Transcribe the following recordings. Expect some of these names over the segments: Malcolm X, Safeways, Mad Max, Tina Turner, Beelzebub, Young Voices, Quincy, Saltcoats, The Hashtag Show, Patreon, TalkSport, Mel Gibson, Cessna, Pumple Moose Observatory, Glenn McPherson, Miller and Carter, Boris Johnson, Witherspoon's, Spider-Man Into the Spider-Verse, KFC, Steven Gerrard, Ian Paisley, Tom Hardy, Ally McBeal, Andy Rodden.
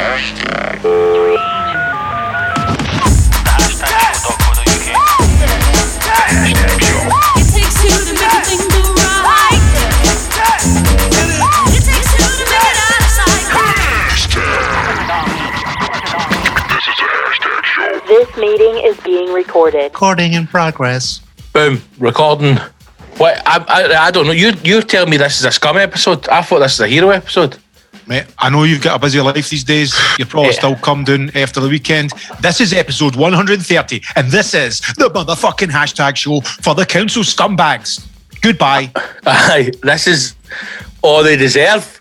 Hashtag. thehashtagshow.co.uk. Hashtag show. It takes two to make a thing go right. It takes two to make it out of sight. Hashtag. This is the Hashtag Show. This meeting is being recorded. Recording in progress. Boom. Recording. What? I don't know. You tell me this is a scum episode. I thought this is a hero episode. Mate, I know you've got a busy life these days. You're probably still come down after the weekend. This is episode 130, and this is the motherfucking Hashtag Show for the council scumbags. Goodbye. Aye, this is all they deserve.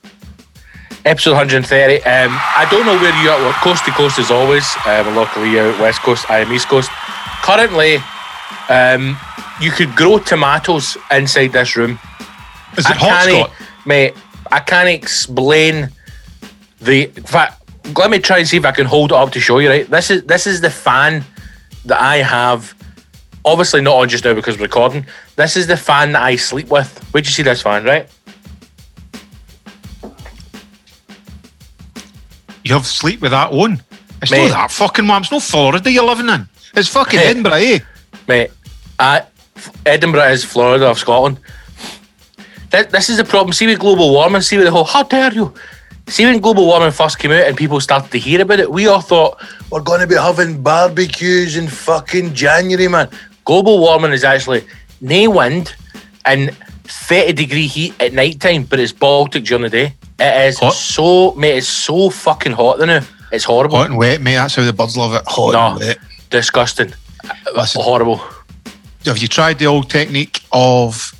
Episode 130. I don't know where you are. Well, coast to coast as always. Luckily, you're out west coast. I am east coast. Currently, you could grow tomatoes inside this room. Is it hot, Scott? Mate, I can't explain. In fact, let me try and see if I can hold it up to show you, right? This is the fan that I have. Obviously not on just now because we're recording. This is the fan that I sleep with. Where'd you see this fan, right? You have sleep with that one? It's mate, not that fucking one. It's not Florida you're living in. It's fucking Edinburgh, eh? Mate, Edinburgh is Florida or Scotland. This is the problem. See with global warming, see with the whole, how dare you? See when global warming first came out and people started to hear about it, we all thought, we're going to be having barbecues in fucking January, man. Global warming is actually no wind and 30 degree heat at night time, but it's Baltic during the day. It is hot. So, mate, it's so fucking hot now. It's horrible. Hot and wet, mate, that's how the birds love it. Hot and wet. Disgusting. Listen, horrible. Have you tried the old technique of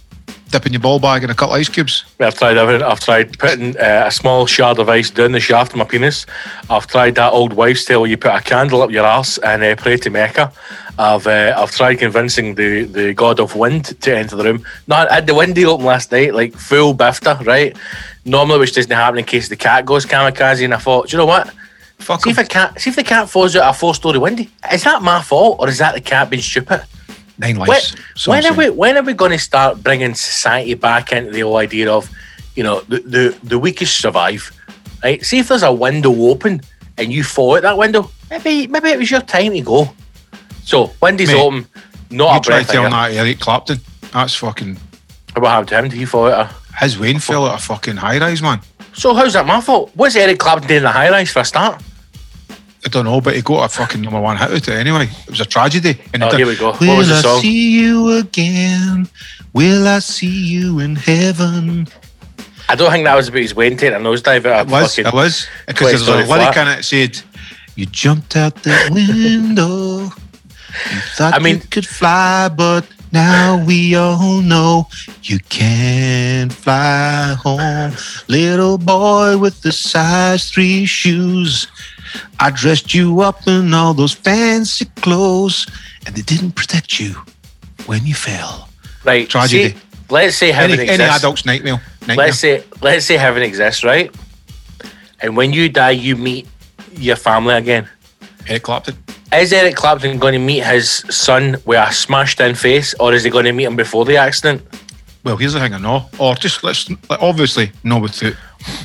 dipping your ball bag in a couple of ice cubes? I've tried everything. I've tried putting a small shard of ice down the shaft of my penis. I've tried that old wives' tale where you put a candle up your arse and pray to Mecca. I've tried convincing the god of wind to enter the room. No, I had the window open last night, like full bifter, right? Normally, which doesn't happen in case the cat goes kamikaze, and I thought, do you know what? Fuck see if the cat falls out a 4-story window. Is that my fault or is that the cat being stupid? Nine lives. When are we going to start bringing society back into the whole idea of, you know, the weakest survive, right? See if there's a window open and you fall out that window. Maybe it was your time to go. So window's open, not a breath. You tried telling that Eric Clapton. That's fucking. What happened to him? Did he fall out? His Wayne fell out a fucking high rise, man. So how's that my fault? What's Eric Clapton doing in a high rise for a start? I don't know, but he got a fucking number one hit with it anyway. It was a tragedy. And here we go. What was the song? Will I see you again? Will I see you in heaven? I don't think that was about his wedding taking a nosedive. It was. Because there's a lyric in it that said, you jumped out the window. You thought you could fly, but now we all know you can't fly home. Little boy with the size 3 shoes. I dressed you up in all those fancy clothes and they didn't protect you when you fell. Right. Tragedy. See, let's say heaven exists. Any adult's nightmare. Let's say heaven exists, right? And when you die, you meet your family again. Eric Clapton. Is Eric Clapton going to meet his son with a smashed-in face or is he going to meet him before the accident? Well, here's the thing I know. Or just, obviously, no with it.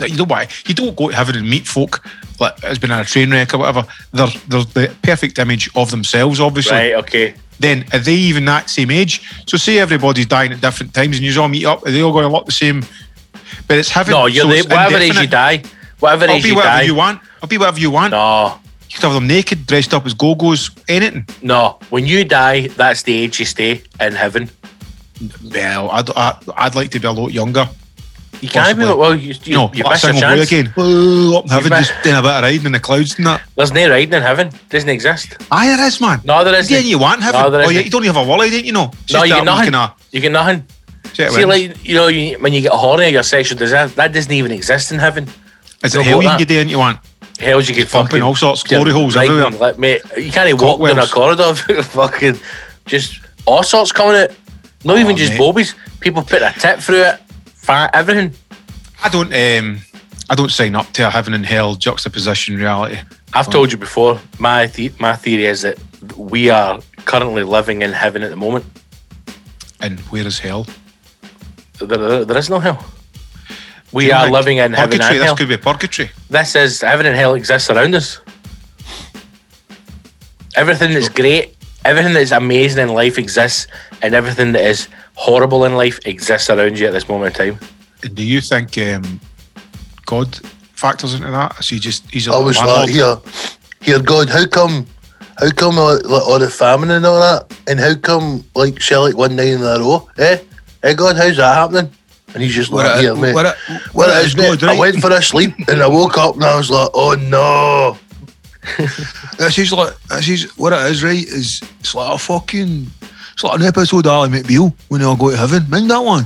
You don't go to heaven and meet folk like it's been in a train wreck or whatever. They're the perfect image of themselves, obviously. Right, okay. Then are they even that same age? So say everybody's dying at different times and you all meet up, are they all going to look the same? But it's heaven. No, you're so whatever indefinite. Age you die. Whatever I'll age you die. I'll be whatever you want. No. You could have them naked, dressed up as go-go's, anything. No, when you die, that's the age you stay in heaven. Well, I'd like to be a lot younger. You can't be like, well, you missed a chance. Again. Whoa, up in heaven, just doing a bit of riding in the clouds and that. There's no riding in heaven. Doesn't exist. Aye, there is, man. No, there isn't. Again, you want heaven. No, there isn't. You don't have a wallet, don't you know? No, you get nothing. You get nothing. See, like, you know, when you get horny or your sexual desire, that doesn't even exist in heaven. Is it hell you can get down you want? Hells you can fucking all sorts of glory holes everywhere. Like, mate, you can't walk down a corridor fucking just all sorts coming out. Not even just bobies. People put their tip through it. Fat, everything. I don't sign up to a heaven and hell juxtaposition reality. I've told you before. My theory is that we are currently living in heaven at the moment. And where is hell? There is no hell. We are living in heaven and hell. This could be purgatory. This is heaven and hell exists around us. Everything that's great, everything that's amazing in life exists, and everything that is horrible in life exists around you at this moment in time. Do you think God factors into that? So you just, he's a always like, here, God, how come all the famine and all that, and how come like Shelly 1 night in a row? Hey, God, how's that happening? And he's just like, here, mate. What it is, God, right? I went for a sleep and I woke up and I was like, oh no. This is what it is, right? It's like a fucking, it's like an episode of Ally McBeal when they all go to heaven. Mind that one?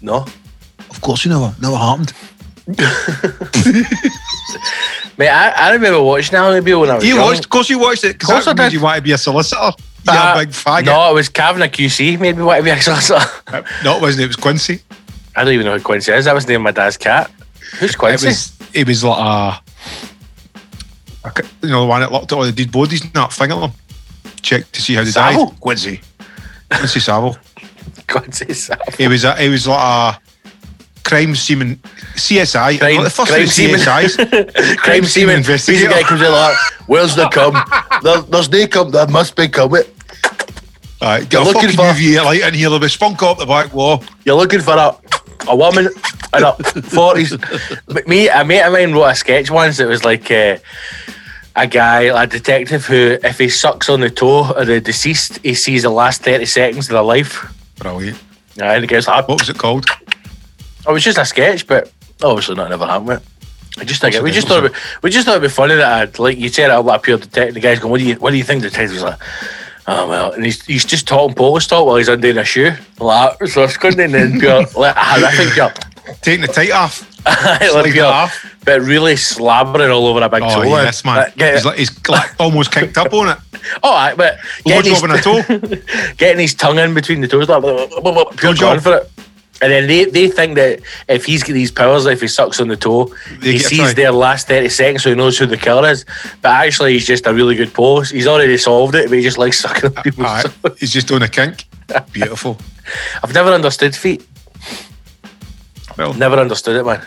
No. Of course, you never happened. Mate, I remember watching Ally McBeal when I was young. Of course you watched it, because that means you want to be a solicitor. Yeah, big faggot. No, it was Kavanagh QC made me want to be a solicitor. No, it wasn't. It was Quincy. I don't even know who Quincy is. That was the name of my dad's cat. Who's Quincy? It was like the one that looked at all the dead bodies and that thing at them. Checked to see how they died. Quincy. Quincy Savile. Quincy Savile. He was like a crime seaman, CSI. What the fuck is CSI? Crime seaman investigator. He's the guy who comes in like, where's the cum? There's no cum. There must be cum. Alright, you're looking for UV light in here. There'll be spunk up the back wall. You're looking for a woman in her 40s. A mate of mine wrote a sketch once that was like a guy, like a detective who, if he sucks on the toe of the deceased, he sees the last 30 seconds of their life. Brilliant. And the guy's like, what was it called? Oh, it was just a sketch, but obviously nothing ever happened. We just thought it'd be funny that you said it up like a pure detective. The guy's going, what do you think? The detective's like, oh well, and he's just talking Polish talk while he's undoing a shoe. Like, so it's going to then pure like horrific job. Taking the tight off. Off. But really slobbering all over a big toe. Oh yes, man. He's like almost kinked up on it. Alright, but getting his tongue in between the toes, like pure going for it. And then they think that if he's got these powers, if he sucks on the toe, he sees their last 30 seconds, so he knows who the killer is. But actually, he's just a really good post. He's already solved it, but he just likes sucking on people. He's just doing a kink. Beautiful. I've never understood feet. Well, never understood it, man.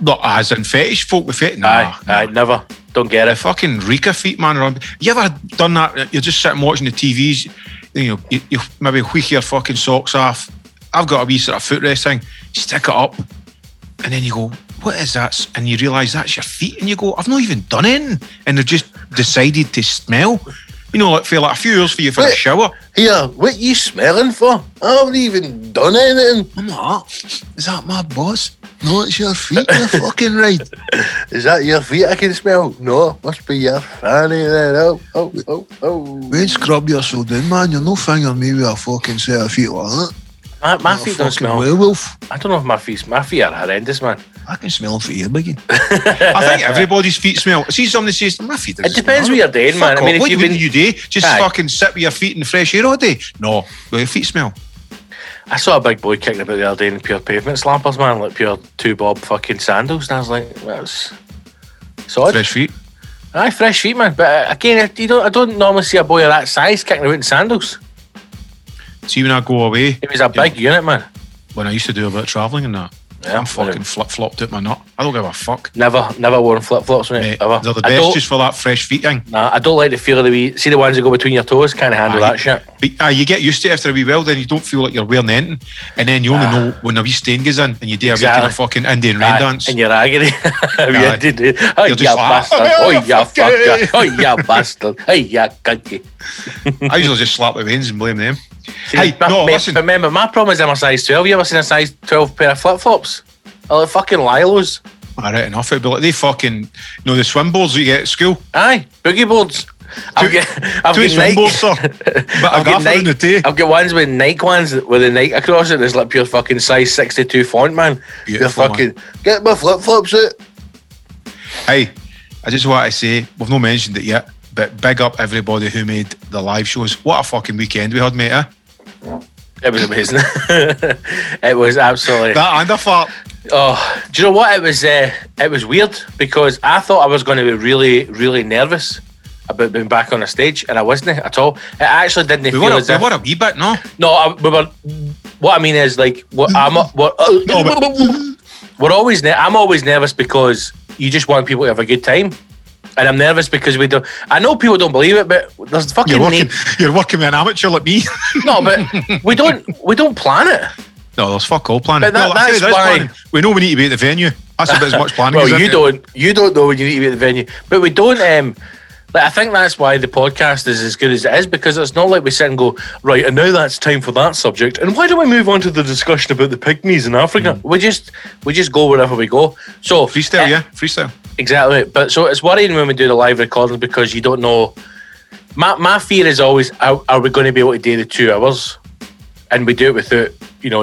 Not as in fetish folk with feet. Nah, never. Don't get it. Fucking Rika feet, man. You ever done that? You're just sitting watching the TVs. You maybe wheak your fucking socks off. I've got a wee sort of footrest thing, stick it up, and then you go, what is that? And you realise that's your feet, and you go, I've not even done it, and they've just decided to smell. For like a few hours for you for a shower. Here, what are you smelling for? I haven't even done anything. I'm not. Is that my boss? No, it's your feet, you're fucking right. Is that your feet I can smell? No, must be your fanny then. Oh. Wait, scrub yourself down, man. You're no fingering me with a fucking set of feet like that. My feet don't smell. Werewolf. I don't know if my feet are horrendous, man. I can smell them for you, Biggie. I think everybody's feet smell. See, somebody says my feet. It depends what you're doing, fuck man. Off. I mean, if you've been you do, just fucking sit with your feet in the fresh air all day. No, well, your feet smell. I saw a big boy kicking about the other day in pure pavement slappers, man, like pure 2-bob fucking sandals, and I was like, that's solid. Fresh feet. Aye, fresh feet, man. But again, I don't normally see a boy of that size kicking about in sandals. See, when I go away, it was a big unit, man. When I used to do a bit of travelling and that, I'm fucking flip-flopped out my nut. I don't give a fuck. Never worn flip-flops, mate. Ever. They're the best just for that fresh feet thing. Nah, I don't like the feel of the wee. See the ones that go between your toes, can't handle that shit. But, you get used to it after a wee while, then you don't feel like you're wearing anything, and then you only know when a wee stain goes in, and you do a wee fucking Indian rain dance. And you're agony. You're just bastard. Oh, you fucker. Oh, you bastard. Oh, you cunty. I usually just slap the veins and blame them. See, remember, my problem is I'm a size 12. You ever seen a size 12 pair of flip-flops? They're like fucking lilos. Alright, enough. It'd be like they fucking, the swim boards that you get at school. Aye, boogie boards. I've got swim boards, sir. But I've got Nike. I've got ones with Nike ones with the Nike across it. It's like pure fucking size 62 font, man. Beautiful, you're fucking, man. Get my flip-flops out. Hey, I just want to say, we've not mentioned it yet, but big up everybody who made the live shows. What a fucking weekend we had, mate, eh? It was amazing. It was absolutely that and a fart. Oh, do you know what? It was weird because I thought I was going to be really, really nervous about being back on a stage, and I wasn't at all. It actually didn't feel as if we were a wee bit, no. No, we were. What I mean is, like, what I'm up. I'm always nervous because you just want people to have a good time. And I'm nervous because we don't. I know people don't believe it, but there's fucking. You're working with an amateur like me. No, but we don't plan it. No, there's fuck all planning. But that's why we know we need to be at the venue. That's about as much planning. Well, you don't know when you need to be at the venue, but we don't. But I think that's why the podcast is as good as it is, because it's not like we sit and go, right, and now that's time for that subject, and why don't we move on to the discussion about the pygmies in Africa? Mm. We just go wherever we go. So freestyle, freestyle. Exactly. But so it's worrying when we do the live recording because you don't know. My fear is always, are we going to be able to do the 2 hours? And we do it without,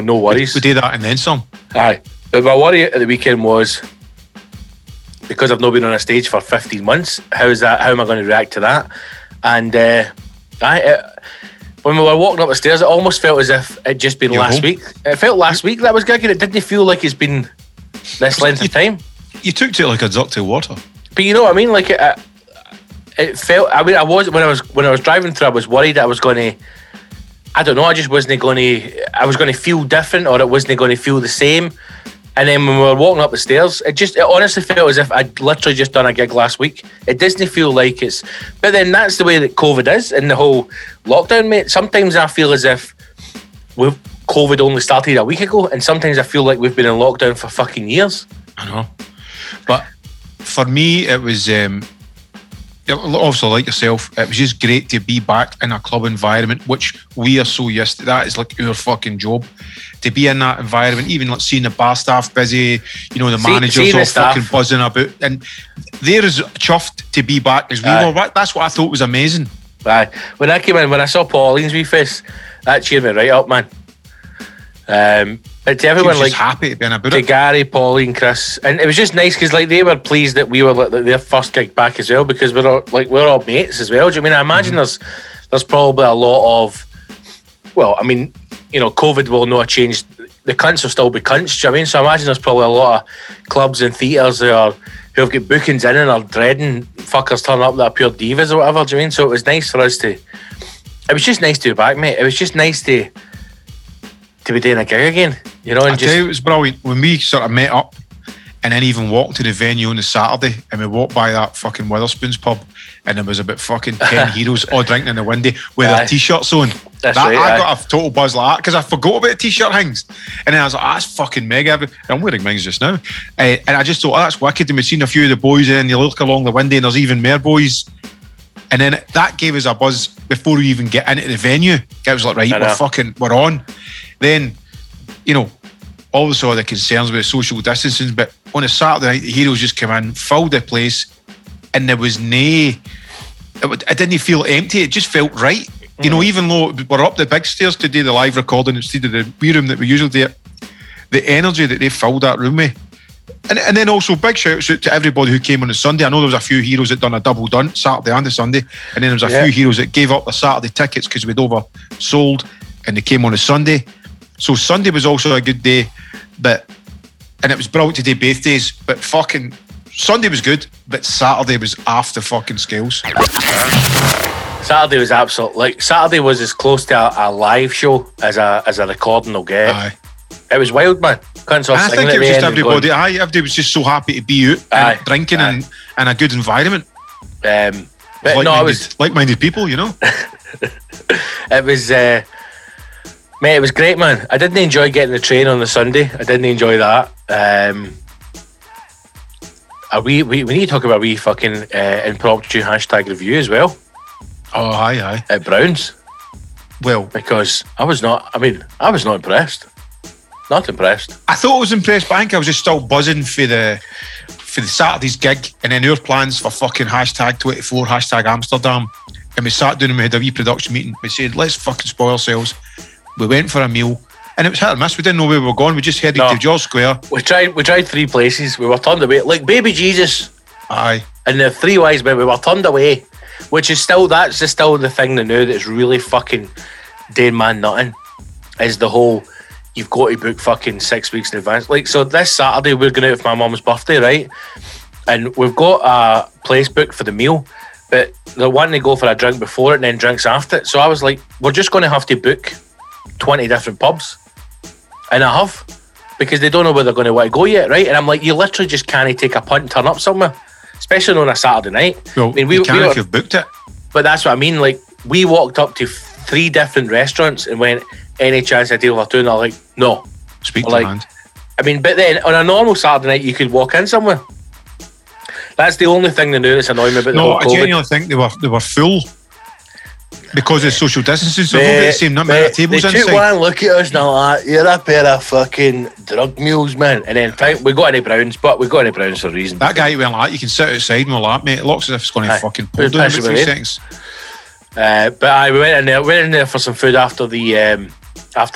no worries. We do that and then some. Aye. But my worry at the weekend was, because I've not been on a stage for 15 months, how am I going to react to that? And when we were walking up the stairs, it almost felt as if it'd just been last week. It felt last week that was gagging. It didn't feel like it's been this length of time. You took to it like a duck to water. But you know what I mean? Like it felt, I mean, when I was driving through, I was worried I was going to, I don't know, I just wasn't going to, I was going to feel different, or it wasn't going to feel the same. And then when we were walking up the stairs, it honestly felt as if I'd literally just done a gig last week. It doesn't feel like it's, but then that's the way that COVID is and the whole lockdown, mate. Sometimes I feel as if COVID only started a week ago, and sometimes I feel like we've been in lockdown for fucking years. I know. But for me, it was, obviously like yourself, it was just great to be back in a club environment, which we are so used to. That is like our fucking job, to be in that environment, even like seeing the bar staff busy, the managers all fucking buzzing about. And they're as chuffed to be back as we were. That's what I thought was amazing. Aye. When I came in, when I saw Pauline's wee face, that cheered me right up, man. But to everyone, like, happy to be in about to it. Gary, Pauline, Chris, and it was just nice because, like, they were pleased that we were like their first gig back as well, because we're all mates as well. Do you mean? I imagine there's probably a lot of, well, I mean, COVID will not change. The cunts will still be cunts. Do you know what I mean? So I imagine there's probably a lot of clubs and theatres who have got bookings in and are dreading fuckers turning up that are pure divas or whatever. Do you mean? So it was nice for us to. It was just nice to be back, mate. It was just nice to be doing a gig again, and I tell you, it was brilliant when we sort of met up and then even walked to the venue on the Saturday, and we walked by that fucking Witherspoon's pub, and there was about fucking 10 heroes all drinking in the windy with their t-shirts on. That's that, right, I got a total buzz like that because I forgot about the t-shirt hangs, and then I was like, that's fucking mega. I'm wearing mine just now, and I just thought, that's wicked. And we've seen a few of the boys, and then you look along the windy and there's even more boys. And then that gave us a buzz before we even get into the venue. It was like, right, we're on. Then, obviously all the concerns with social distancing, but on a Saturday night, the heroes just came in, filled the place, and there was it didn't feel empty, it just felt right. Mm-hmm. Even though we're up the big stairs to do the live recording instead of the wee room that we usually do, the energy that they filled that room with. And then also big shouts out to everybody who came on the Sunday. I know there was a few heroes that done a double done, Saturday and the Sunday, and then there was a few heroes that gave up the Saturday tickets because we'd oversold, and they came on a Sunday. So Sunday was also a good day, and it was brilliant to do both days, but fucking Sunday was good, but Saturday was after fucking scales. Saturday was absolute, like, Saturday was as close to a live show as a recording they'll get. Aye. It was wild, man. I think it was just everybody. Everybody was just so happy to be out and drinking and a good environment. But it was like-minded people, It was, mate. It was great, man. I didn't enjoy getting the train on the Sunday. I didn't enjoy that. We need to talk about a wee fucking impromptu hashtag review as well. Oh, aye. At Browns. Well, because I was not impressed. Not impressed. I thought I was impressed, but I think I was just still buzzing for the Saturday's gig, and then our plans for fucking #24, #Amsterdam. And we sat down and we had a wee production meeting. We said, let's fucking spoil ourselves. We went for a meal, and it was hit or miss. We didn't know where we were going. We just headed to George Square. We tried three places. We were turned away. Like baby Jesus. Aye. And the three wise men, we were turned away. Which is still, that's the thing that now that's really fucking doing man nothing, is the whole, you've got to book fucking 6 weeks in advance. Like, so this Saturday, we're going out for my mum's birthday, right? And we've got a place booked for the meal, but they're wanting to go for a drink before it and then drinks after it. So I was like, we're just going to have to book 20 different pubs. And I have. because they don't know where they're going to want to go yet, right? And I'm like, you literally just can't take a punt and turn up somewhere, especially on a Saturday night. Well, I mean, we were, if you've booked it. But that's what I mean. Like, we walked up to three different restaurants and went, any chance I deal with doing? I'm like, no. Speak to hand. I mean, but then on a normal Saturday night, you could walk in somewhere. That's the only thing they knew that's annoying me about the whole COVID. No, I genuinely think they were full because of social distancing, so they don't get the same number of tables inside. They took one look at us and I'm like, you're a pair of fucking drug mules, man. And then we got any Browns for a reason. That guy went like, you can sit outside and we're like, mate, it looks as if it's going to fucking pull down every 3 seconds. We went in there for some food after the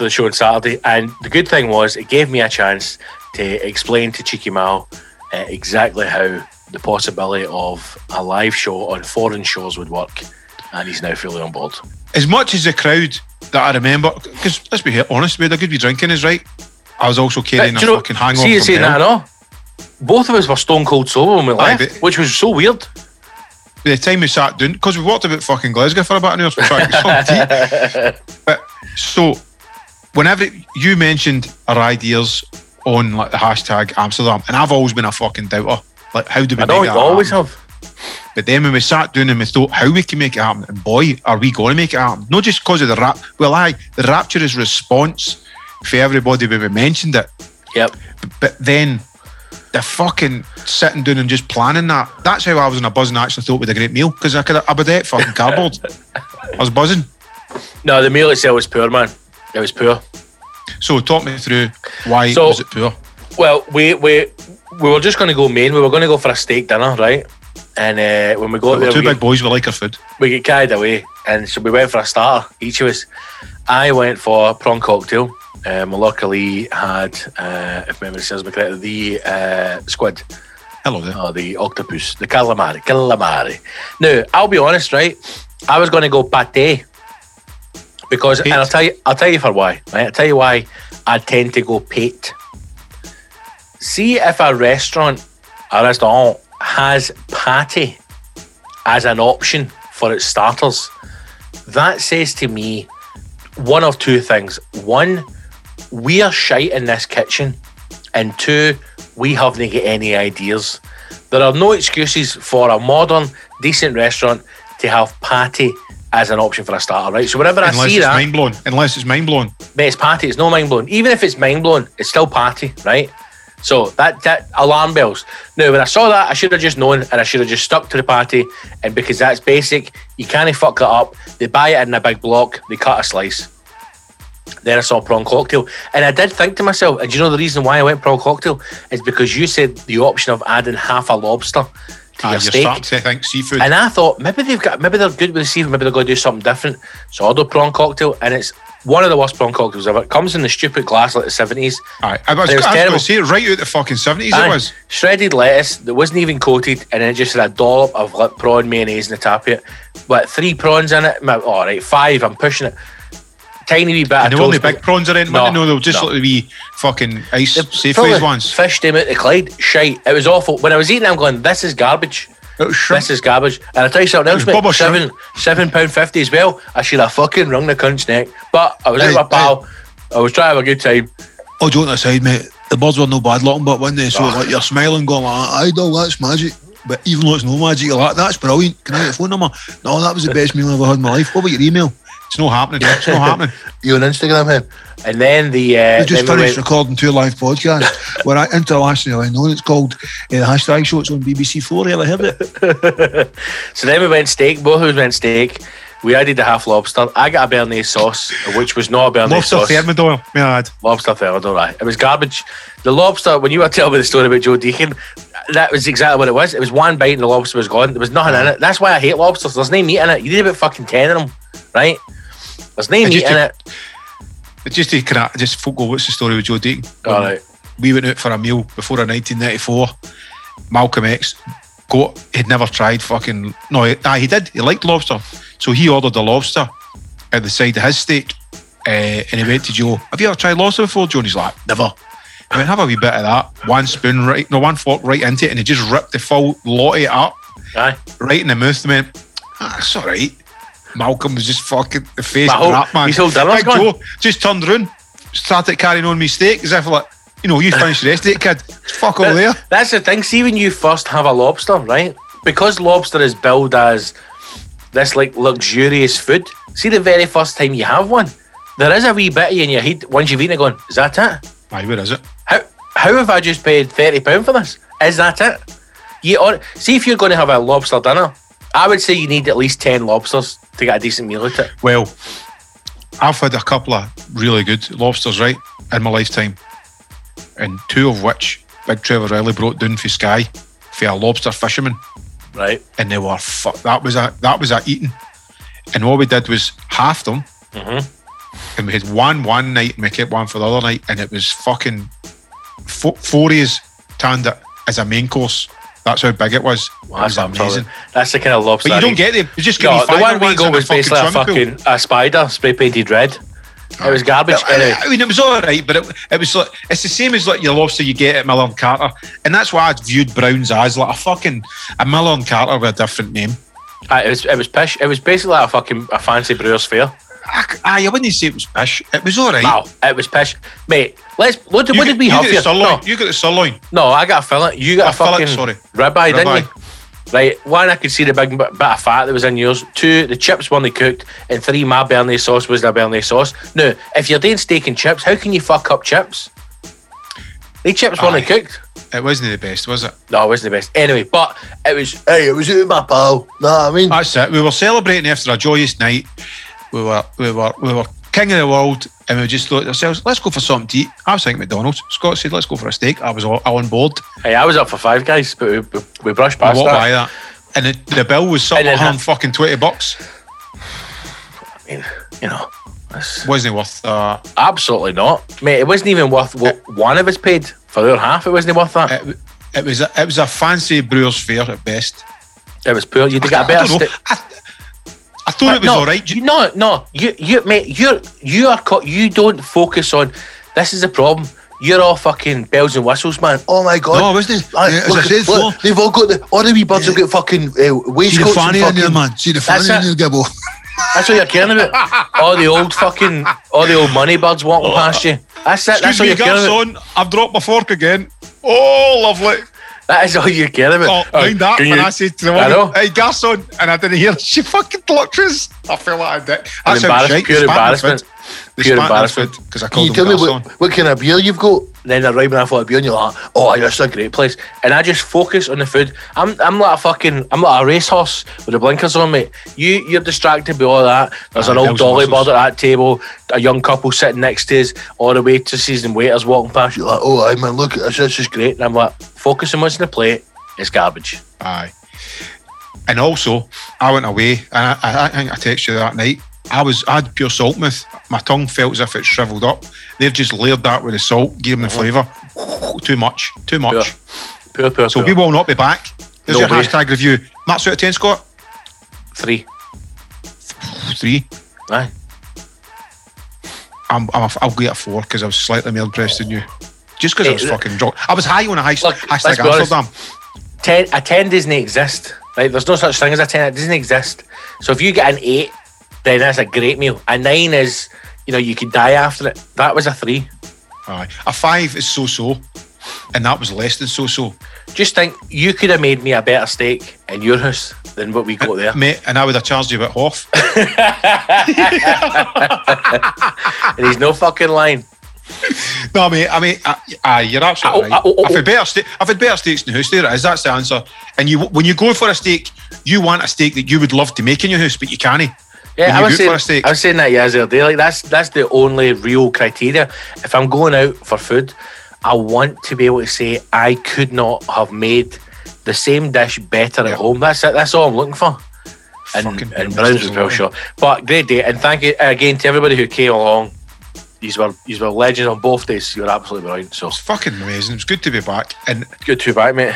show on Saturday, and the good thing was it gave me a chance to explain to Cheeky Mal exactly how the possibility of a live show on foreign shores would work, and he's now fully on board. As much as the crowd that I remember, because let's be honest, we had a good wee drinking, is right. I was also carrying a fucking hangover. See, you saying that at all? Both of us were stone cold sober when we left, which was so weird. By the time we sat down, because we walked about fucking Glasgow for about an hour, so we tried to get some tea. But so, whenever you mentioned our ideas on like the hashtag Amsterdam, and I've always been a fucking doubter. Like, how do we make it happen? I always have. But then when we sat down and we thought how we can make it happen, and boy, are we going to make it happen. Not just because of the rap. Well, the rapturous response for everybody when we mentioned it. Yep. But then the fucking sitting down and just planning that. That's how I was in a buzz and actually thought with a great meal, because I would eat fucking cardboard. I was buzzing. No, the meal itself was poor, man. It was poor. So talk me through why was it poor? Well, we were just going to go main. We were going to go for a steak dinner, right? And when we got there, two big boys, we like our food. We get carried away, and so we went for a starter, each of us. I went for a prawn cocktail. Luckily had, if memory serves me correctly, the squid. Hello there. Oh, the octopus, the calamari. Now, I'll be honest, right? I was going to go pate. Because, and I'll tell you for why. Right? I'll tell you why I tend to go pate. See if a restaurant has patty as an option for its starters. That says to me one of two things. One, we are shite in this kitchen. And two, we haven't got any ideas. There are no excuses for a modern, decent restaurant to have patty as an option for a starter, right? So whenever I see that... Unless it's mind-blown. But it's patty, it's no mind-blown. Even if it's mind-blown, it's still patty, right? So that alarm bells. Now, when I saw that, I should have just known, and I should have just stuck to the patty, and because that's basic, you can't fuck that up. They buy it in a big block, they cut a slice. Then I saw prawn cocktail, and I did think to myself, and do you know the reason why I went prawn cocktail? Is because you said the option of adding half a lobster to your steak. I think seafood. And I thought maybe they're good with the seafood, maybe they're going to do something different. So I do prawn cocktail, and it's one of the worst prawn cocktails ever. It comes in the stupid glass like the 70s. Alright, I was going to say it right out the fucking 70s. Aye. It was shredded lettuce that wasn't even coated, and then it just had a dollop of like prawn mayonnaise in the top of it, but 3 prawns in it. Alright, 5, I'm pushing it. Tiny wee bit and of the only big prawns are in they'll just like the wee fucking ice Safeways ones. Fished them out the Clyde. Shite. It was awful. When I was eating, I'm going, this is garbage. This is garbage. And I tell you something else, mate, £7.50 as well. I should have fucking wrung the cunt's neck. But I was out with my pal. I was trying to have a good time. Oh, joking aside, mate, the birds were no bad looking, but one day, so like you're smiling, going like, I know that's magic. But even though it's no magic, you're like, that's brilliant. Can I get a phone number? No, that was the best meal I've ever had in my life. What about your email? It's not happening. It's not happening. You on Instagram, man? And then we just finished recording 2 live podcasts. We're internationally known. It's called The Hashtag Show. It's on BBC 4. You ever heard it? So then we went steak. Both of us went steak. We added the half lobster. I got a béarnaise sauce, which was not a béarnaise sauce. Lobster thermidor, right? It was garbage. The lobster, when you were telling me the story about Joe Deacon, that was exactly what it was. It was one bite and the lobster was gone. There was nothing in it. That's why I hate lobsters. There's no meat in it. You need about fucking 10 of them, right? There's no meat in it. Just go, what's the story with Joe Deacon? All right. We went out for a meal before in 1994. Malcolm X he'd never tried fucking... he did. He liked lobster. So he ordered a lobster at the side of his steak. And he went to Joe, have you ever tried lobster before, Joe? And he's like, never. I went, have a wee bit of that. One fork right into it, and he just ripped the full lot of it up. Aye. Right in the mouth, and went, that's all right. Malcolm was just fucking the face crap, man. His whole dinner's gone. Joe just turned round, started carrying on my steak as if like, you know, you finish the rest of it, kid. Fuck all there. That's the thing. See, when you first have a lobster, right? Because lobster is billed as this like luxurious food. See, the very first time you have one, there is a wee bit in your head once you've eaten it, going, "Is that it? Aye, where is it? How have I just paid £30 for this? Is that it?" See, if you're going to have a lobster dinner, I would say you need at least 10 lobsters to get a decent meal out of it. Well, I've had a couple of really good lobsters, right, in my lifetime, and two of which Big Trevor Riley brought down for Sky for a lobster fisherman, right? And they were that was a eating. And what we did was half them, and we had one night, and we kept one for the other night, and it was fucking Fourier's tanned it as a main course. That's how big it was. Wow, that's amazing. That's the kind of lobster. But you don't get them. You just get the one we got was basically a spider spray painted red. It was garbage. I mean, it was all right, but it was like, it's the same as like your lobster you get at Miller and Carter, and that's why I viewed Brown's as like a Miller and Carter with a different name. It was pish. It was basically like a fancy brewer's fair. I wouldn't say it was pish. It was all right. No, it was pish, mate. What did we have here? No. You got the sirloin. No, I got a fillet. You got a fucking ribeye, didn't you? Right, one, I could see the big bit of fat that was in yours. Two, the chips weren't cooked. And three, my béarnaise sauce was the béarnaise sauce. Now, if you're doing steak and chips, how can you fuck up chips? The chips weren't cooked. It wasn't the best, was it? No, it wasn't the best. Anyway, but it was, hey, it was you, my pal. Know what I mean? That's it. We were celebrating after a joyous night. We were king of the world, and we just looked at ourselves, let's go for something to eat. I was thinking McDonald's. Scott said, let's go for a steak. I was all on board. Hey, I was up for Five Guys, but we brushed past that. I walked by that. And the bill was something like $120. I mean, you know. Wasn't it worth that? Absolutely not. Mate, it wasn't even worth what one of us paid for their half. It wasn't worth that. It was a fancy brewer's fair at best. It was poor. You did get a better steak. I thought it was all right. You don't focus on. This is the problem. You're all fucking bells and whistles, man. Oh my god! No, wasn't it? Look, they've all got all the wee birds have got fucking waistcoats. See the fanny on you, man. See the fanny on you, Gibbo. That's what you're caring about. All the old money birds walking past you. That's it. That's all you're caring about. Son, I've dropped my fork again. Oh, lovely. That is all you care about. Oh, mind that when I said to the woman, "Hey, Garson," and I didn't hear. She fucking clutches. I feel like I did. That's embarrassing. Pure embarrassment. Pure embarrassment. Because I called them Garson. What kind of beer you've got? And then I arrived and I thought of beer, and you're like, "Oh, that's a great place." And I just focus on the food. I'm like a racehorse with the blinkers on, mate. You're distracted by all that. There's an old dolly bird at that table. A young couple sitting next to us. All the way to seasoned waiters walking past. You're like, "Oh, man, look at this. This is great." And I'm like, focus on what's in the plate. It's garbage. Aye. And also, I went away, and I think I texted you that night. I had pure salt mouth. My tongue felt as if it shriveled up. They've just layered that with the salt, gave them the flavour. Too much. Poor. So we will not be back. Here's your hashtag review. Marks out of 10, Scott? 3. 3? Aye. I'll get a 4 because I was slightly more impressed than you. Just because I was fucking drunk. I was high on a hashtag Amsterdam. 10 doesn't exist. Right? There's no such thing as a 10. It doesn't exist. So if you get an 8, then that's a great meal. A 9 is, you know, you could die after it. That was a 3. Aye. A 5 is so-so. And that was less than so-so. Just think, you could have made me a better steak in your house than what we got there. Mate, and I would have charged you a bit off. And he's no fucking lying. No, mate, I mean, you're absolutely right. I've had better steaks in the house, there it is, that's the answer. And when you go for a steak, you want a steak that you would love to make in your house, but you can't. Yeah, I was saying that the other day. Like that's the only real criteria. If I'm going out for food, I want to be able to say I could not have made the same dish better at home. That's it. That's all I'm looking for. And Brown's was well shot. But great day, and thank you again to everybody who came along. These were legends on both days. You were absolutely brilliant. So it's fucking amazing. It's good to be back. And good to be back, mate.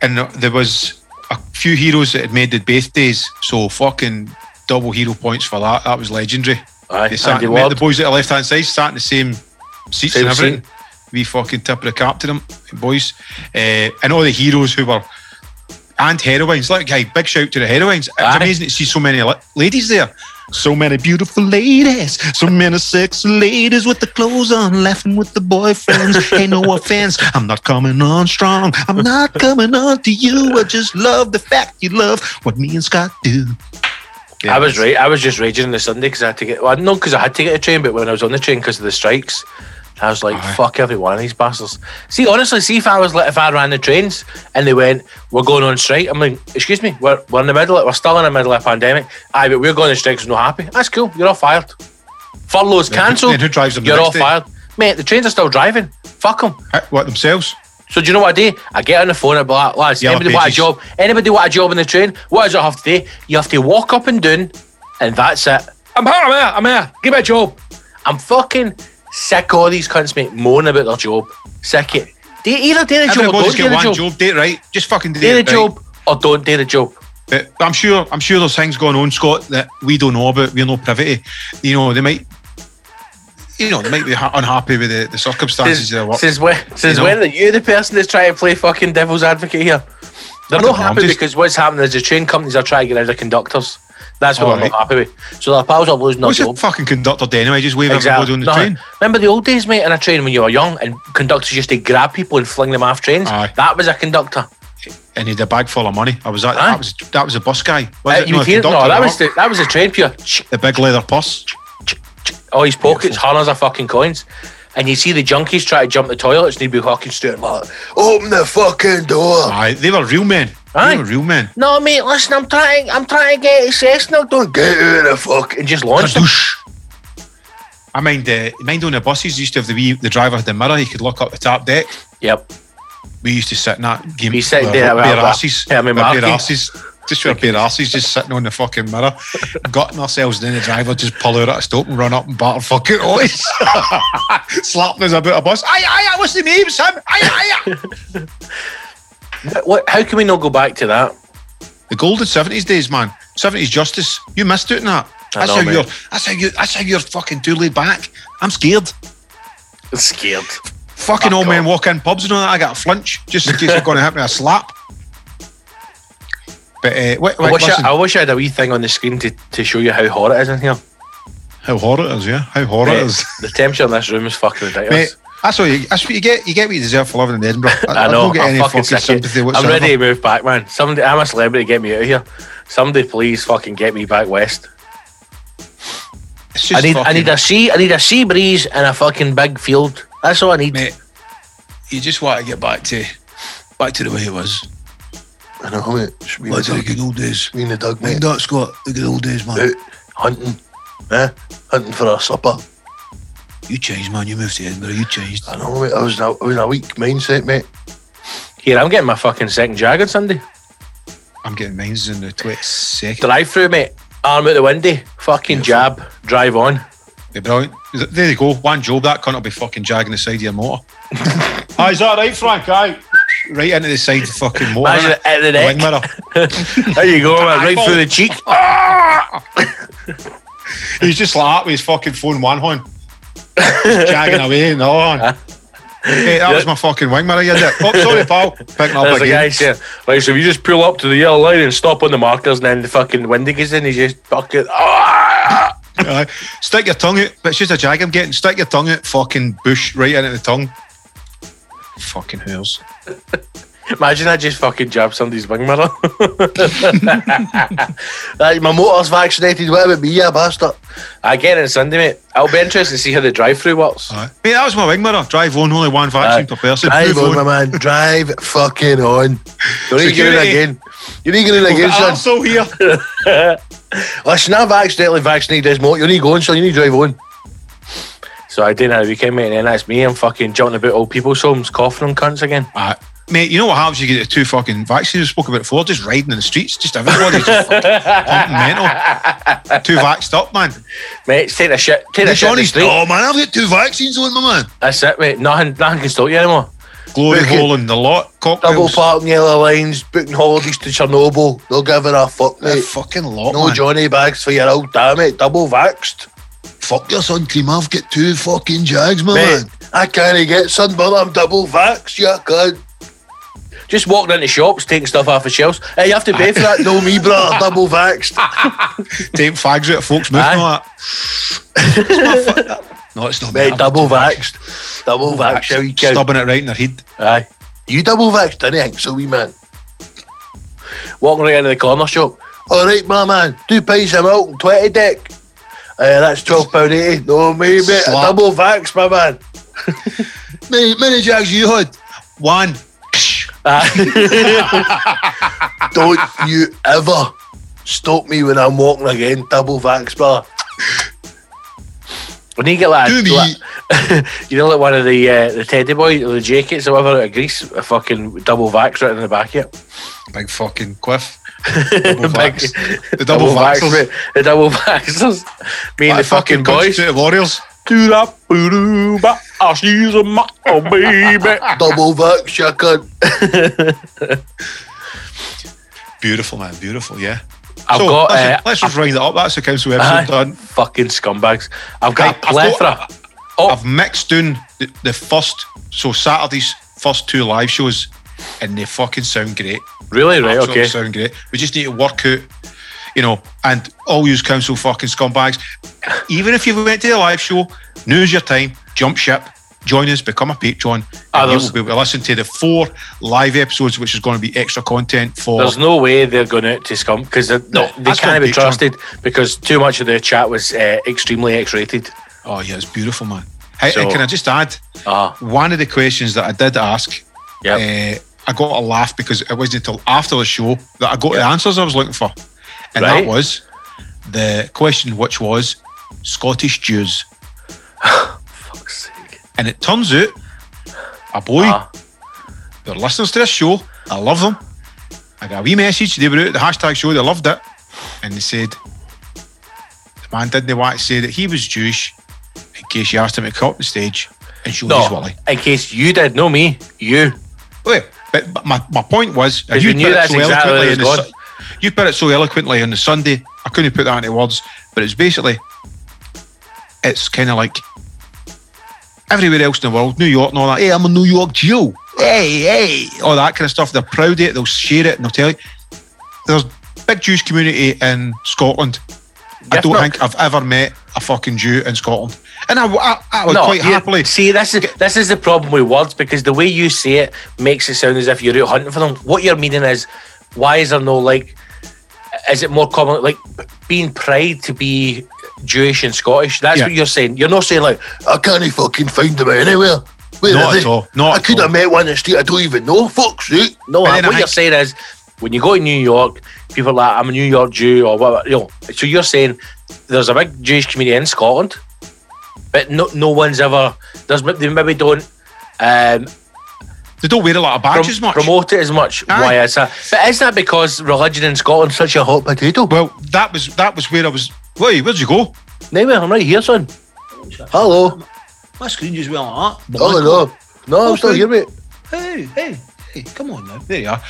And there was a few heroes that had made the birthdays. So fucking. Double hero points for that. That was legendary. Aye, the boys at the left hand side sat in the same seats and everything. We fucking tip of the cap to them, boys, and all the heroes who were and heroines. Like, hey, big shout to the heroines. It's amazing to see so many ladies there. So many beautiful ladies, so many sexy ladies with the clothes on, laughing with the boyfriends. Ain't no offense, I'm not coming on strong. I'm not coming on to you. I just love the fact you love what me and Scott do. Yeah, I was right. I was just raging on the Sunday because I had to get, well, not because I had to get a train, but when I was on the train because of the strikes, I was like, fuck every one of these bastards. See, honestly, see if I was like, if I ran the trains and they went, we're going on strike. I'm like, excuse me, we're in the middle, we're still in the middle of a pandemic. Aye, but we're going on strike because we're not happy. That's cool, you're all fired. Furlough's cancelled. Who drives them? You're all fired. Mate, the trains are still driving. Fuck them. What, themselves? So do you know what I do? I get on the phone and be like, lads, anybody want a job? Anybody want a job in the train? What does it have to do? You have to walk up and down, and that's it. I'm here. Give me a job. I'm fucking sick. All these cunts, mate, moan about their job. Sick it. They either do the job or don't do the job. Do it right. Just fucking do it right. Do the job or don't do the job. But I'm sure there's things going on, Scott, that we don't know about. We're no privy to. You know, they might be unhappy with the circumstances of their work. Since when are you the person that's trying to play fucking devil's advocate here? They're not happy because what's happening is the train companies are trying to get rid of conductors. That's what they're not happy with. So their pals are losing their job. What's a fucking conductor do anyway? Just wave everybody on the train. Remember the old days, mate, in a train when you were young and conductors used to grab people and fling them off trains? Aye. That was a conductor. And he had a bag full of money. That was a bus guy. That was a train pure. The big leather purse. All his pockets, hundreds of fucking coins. And you see the junkies try to jump the toilets and they'd be walking straight like, open the fucking door. Aye, they were real men. Aye. They were real men. No, mate, listen, I'm trying to get a Cessna. Don't get out of the fuck. And just launch them. I mind on the buses, used to have the driver had the mirror, he could look up the top deck. Yep. We used to sit in that game. We sit there with our asses. Just with a pair of arses just sitting on the fucking mirror, gutting ourselves, and then the driver just pull out at a stop and run up and batter fucking always slapping us about a bus. Aye, what's the name, Sam? Aye. What? How can we not go back to that? The golden 70s days, man. 70s justice. You missed out on that. That's how you're fucking too laid back. I'm scared. I'm scared. Fucking Fuck old men walk in pubs and all that. I got a flinch just in case they're going to hit me a slap. But I wish I had a wee thing on the screen to show you how hot it is in here. How hot it is, yeah. How hot it is. The temperature in this room is fucking ridiculous. Mate, that's what you get. You get what you deserve for living in Edinburgh. I know. Don't get any fucking sympathy whatsoever. I'm ready to move back, man. Somebody, I'm a celebrity. Get me out of here. Somebody, please, fucking get me back west. I need a sea breeze and a fucking big field. That's all I need. Mate, you just want to get back to the way it was. I know, mate. What's the good old days? Me and the Doug, mate. That, Scott, the good old days, man. Out hunting. Hunting for a supper. You changed, man. You moved to Edinburgh. You changed. I know, mate. I was in a weak mindset, mate. Here, I'm getting my fucking second jag on Sunday. I'm getting mines in the 22nd. Drive through, mate. Arm out the window. Fucking jab. Drive on. Yeah, brilliant. There you go. One job, that cunt will be fucking jagging the side of your motor. Aye, is that right, Frank? Aye. Right into the side of the fucking motor. Imagine it at the neck. Mirror. There you go, man. Right through the cheek. He's just like that with his fucking phone one horn. Just jagging away in the other horn. Hey, that was my fucking wing mirror, you did. Oh, sorry, pal. Picking up again. Guy saying, right, so we just pull up to the yellow line and stop on the markers, and then the fucking windy gets in, he just fucking... Stick your tongue out. But it's just a jag I'm getting. Stick your tongue out, fucking bush, right into the tongue. Fucking hairs. Imagine I just fucking jab somebody's wing mirror. Like, my motor's vaccinated. What about me, you bastard? I get it on Sunday, mate. I'll be interested to see how the drive-through works. Right. Mate, that was my wing mirror. Drive on, only one vaccine per person. Drive on, my man. Drive fucking on. Don't need to get in again. You need to get in again, son. I'm still here. Listen, I've accidentally vaccinated this motor. You need to go on, son. You need to drive on. So I did that weekend, mate, and then that's me. I'm fucking jumping about old people's homes, coughing on cunts again. Mate, you know what happens? You get the two fucking vaccines we spoke about before, just riding in the streets, just everybody just fucking pumping mental. Two vaxxed up, man. Mate, take a shit. Johnny's, oh man, I've got two vaccines on my man. That's it, mate. Nothing can stop you anymore. Glory hole and the lot. Cocktails. Double parking yellow lines, booking holidays to Chernobyl. They'll give it a fuck, mate. A fucking lot, no man. Johnny bags for your old damn it. Double vaxxed. Fuck your son, Cream. I've got two fucking jags, my man. I can't get son, but I'm double vaxxed, you cunt. Do Just walking into shops, taking stuff off of shelves. Hey, you have to pay for that. No, me, brother, double vaxxed. Take fags out of folks' mouth and all that. No, it's not bad. Double vaxxed. Double vaxxed. Stubbing it right in their head. Aye. You double vaxxed, anything, so wee man. Walking right into the corner shop. All right, my man, 2 pints of milk and 20 dick. That's £12.80. No, me, mate. Double vax, my man. Many jacks you had? 1. Don't you ever stop me when I'm walking again. Double vax, brother. When you get like, you know, like one of the teddy boys or the jackets or whatever out of Greece, a fucking double vax right in the back of it. Big fucking quiff. The double vaxxers. Me and the fucking boys. Warriors. Do that, boo ba. Oh, she's a ma, oh baby. Double vax, you cunt. Beautiful, man. Beautiful, yeah. Let's just round it up. That's the council episode done. Fucking scumbags. I've got a plethora. I've mixed down the first, so Saturday's first 2 live shows, and they fucking sound great. Really? Right, absolutely, okay. Sound great. We just need to work out, you know, and all use council fucking scumbags. Even if you went to the live show, now's your time, jump ship, join us, become a Patreon, and you will be able to listen to the 4 live episodes, which is going to be extra content for... There's no way they're going out to scum, because they can't be trusted, because too much of their chat was extremely X-rated. Oh yeah, it's beautiful, man. Can I just add, one of the questions that I did ask, I got a laugh because it wasn't until after the show that I got the answers I was looking for. And that was the question, which was Scottish Jews. Fuck's sake. And it turns out, a boy, they're listeners to this show. I love them. I got a wee message. They were out at the hashtag show. They loved it. And they said, the man didn't want to say that he was Jewish in case you asked him to come up the stage and show his willy. In case you did, not me, you. Well, but my point was, you put it so eloquently on the Sunday, I couldn't put that into words, but it's basically, it's kind of like everywhere else in the world, New York and all that, hey, I'm a New York Jew, hey, all that kind of stuff. They're proud of it, they'll share it, and they'll tell you. There's a big Jewish community in Scotland. Definitely. I don't think I've ever met a fucking Jew in Scotland. And I would quite happily... See, this is the problem with words, because the way you say it makes it sound as if you're out hunting for them. What you're meaning is, why is there no, like... Is it more common, like, being proud to be Jewish and Scottish? That's what you're saying. You're not saying, like, I can't fucking find them anywhere. Not at all. I could have met one in the street I don't even know. Fuck's sake. No, what you're saying is, when you go to New York, people are like, I'm a New York Jew, or whatever. You know, so you're saying there's a big Jewish community in Scotland, but no one's ever... They maybe don't... they don't wear a lot of badges as much. Promote it as much. Why is that? But is that because religion in Scotland is such a hot potato? Well, that was where I was... Wait, where'd you go? Nowhere, I'm right here, son. Hello. My screen just went like that. No, I'm still here, mate. Hey, come on now. There you are.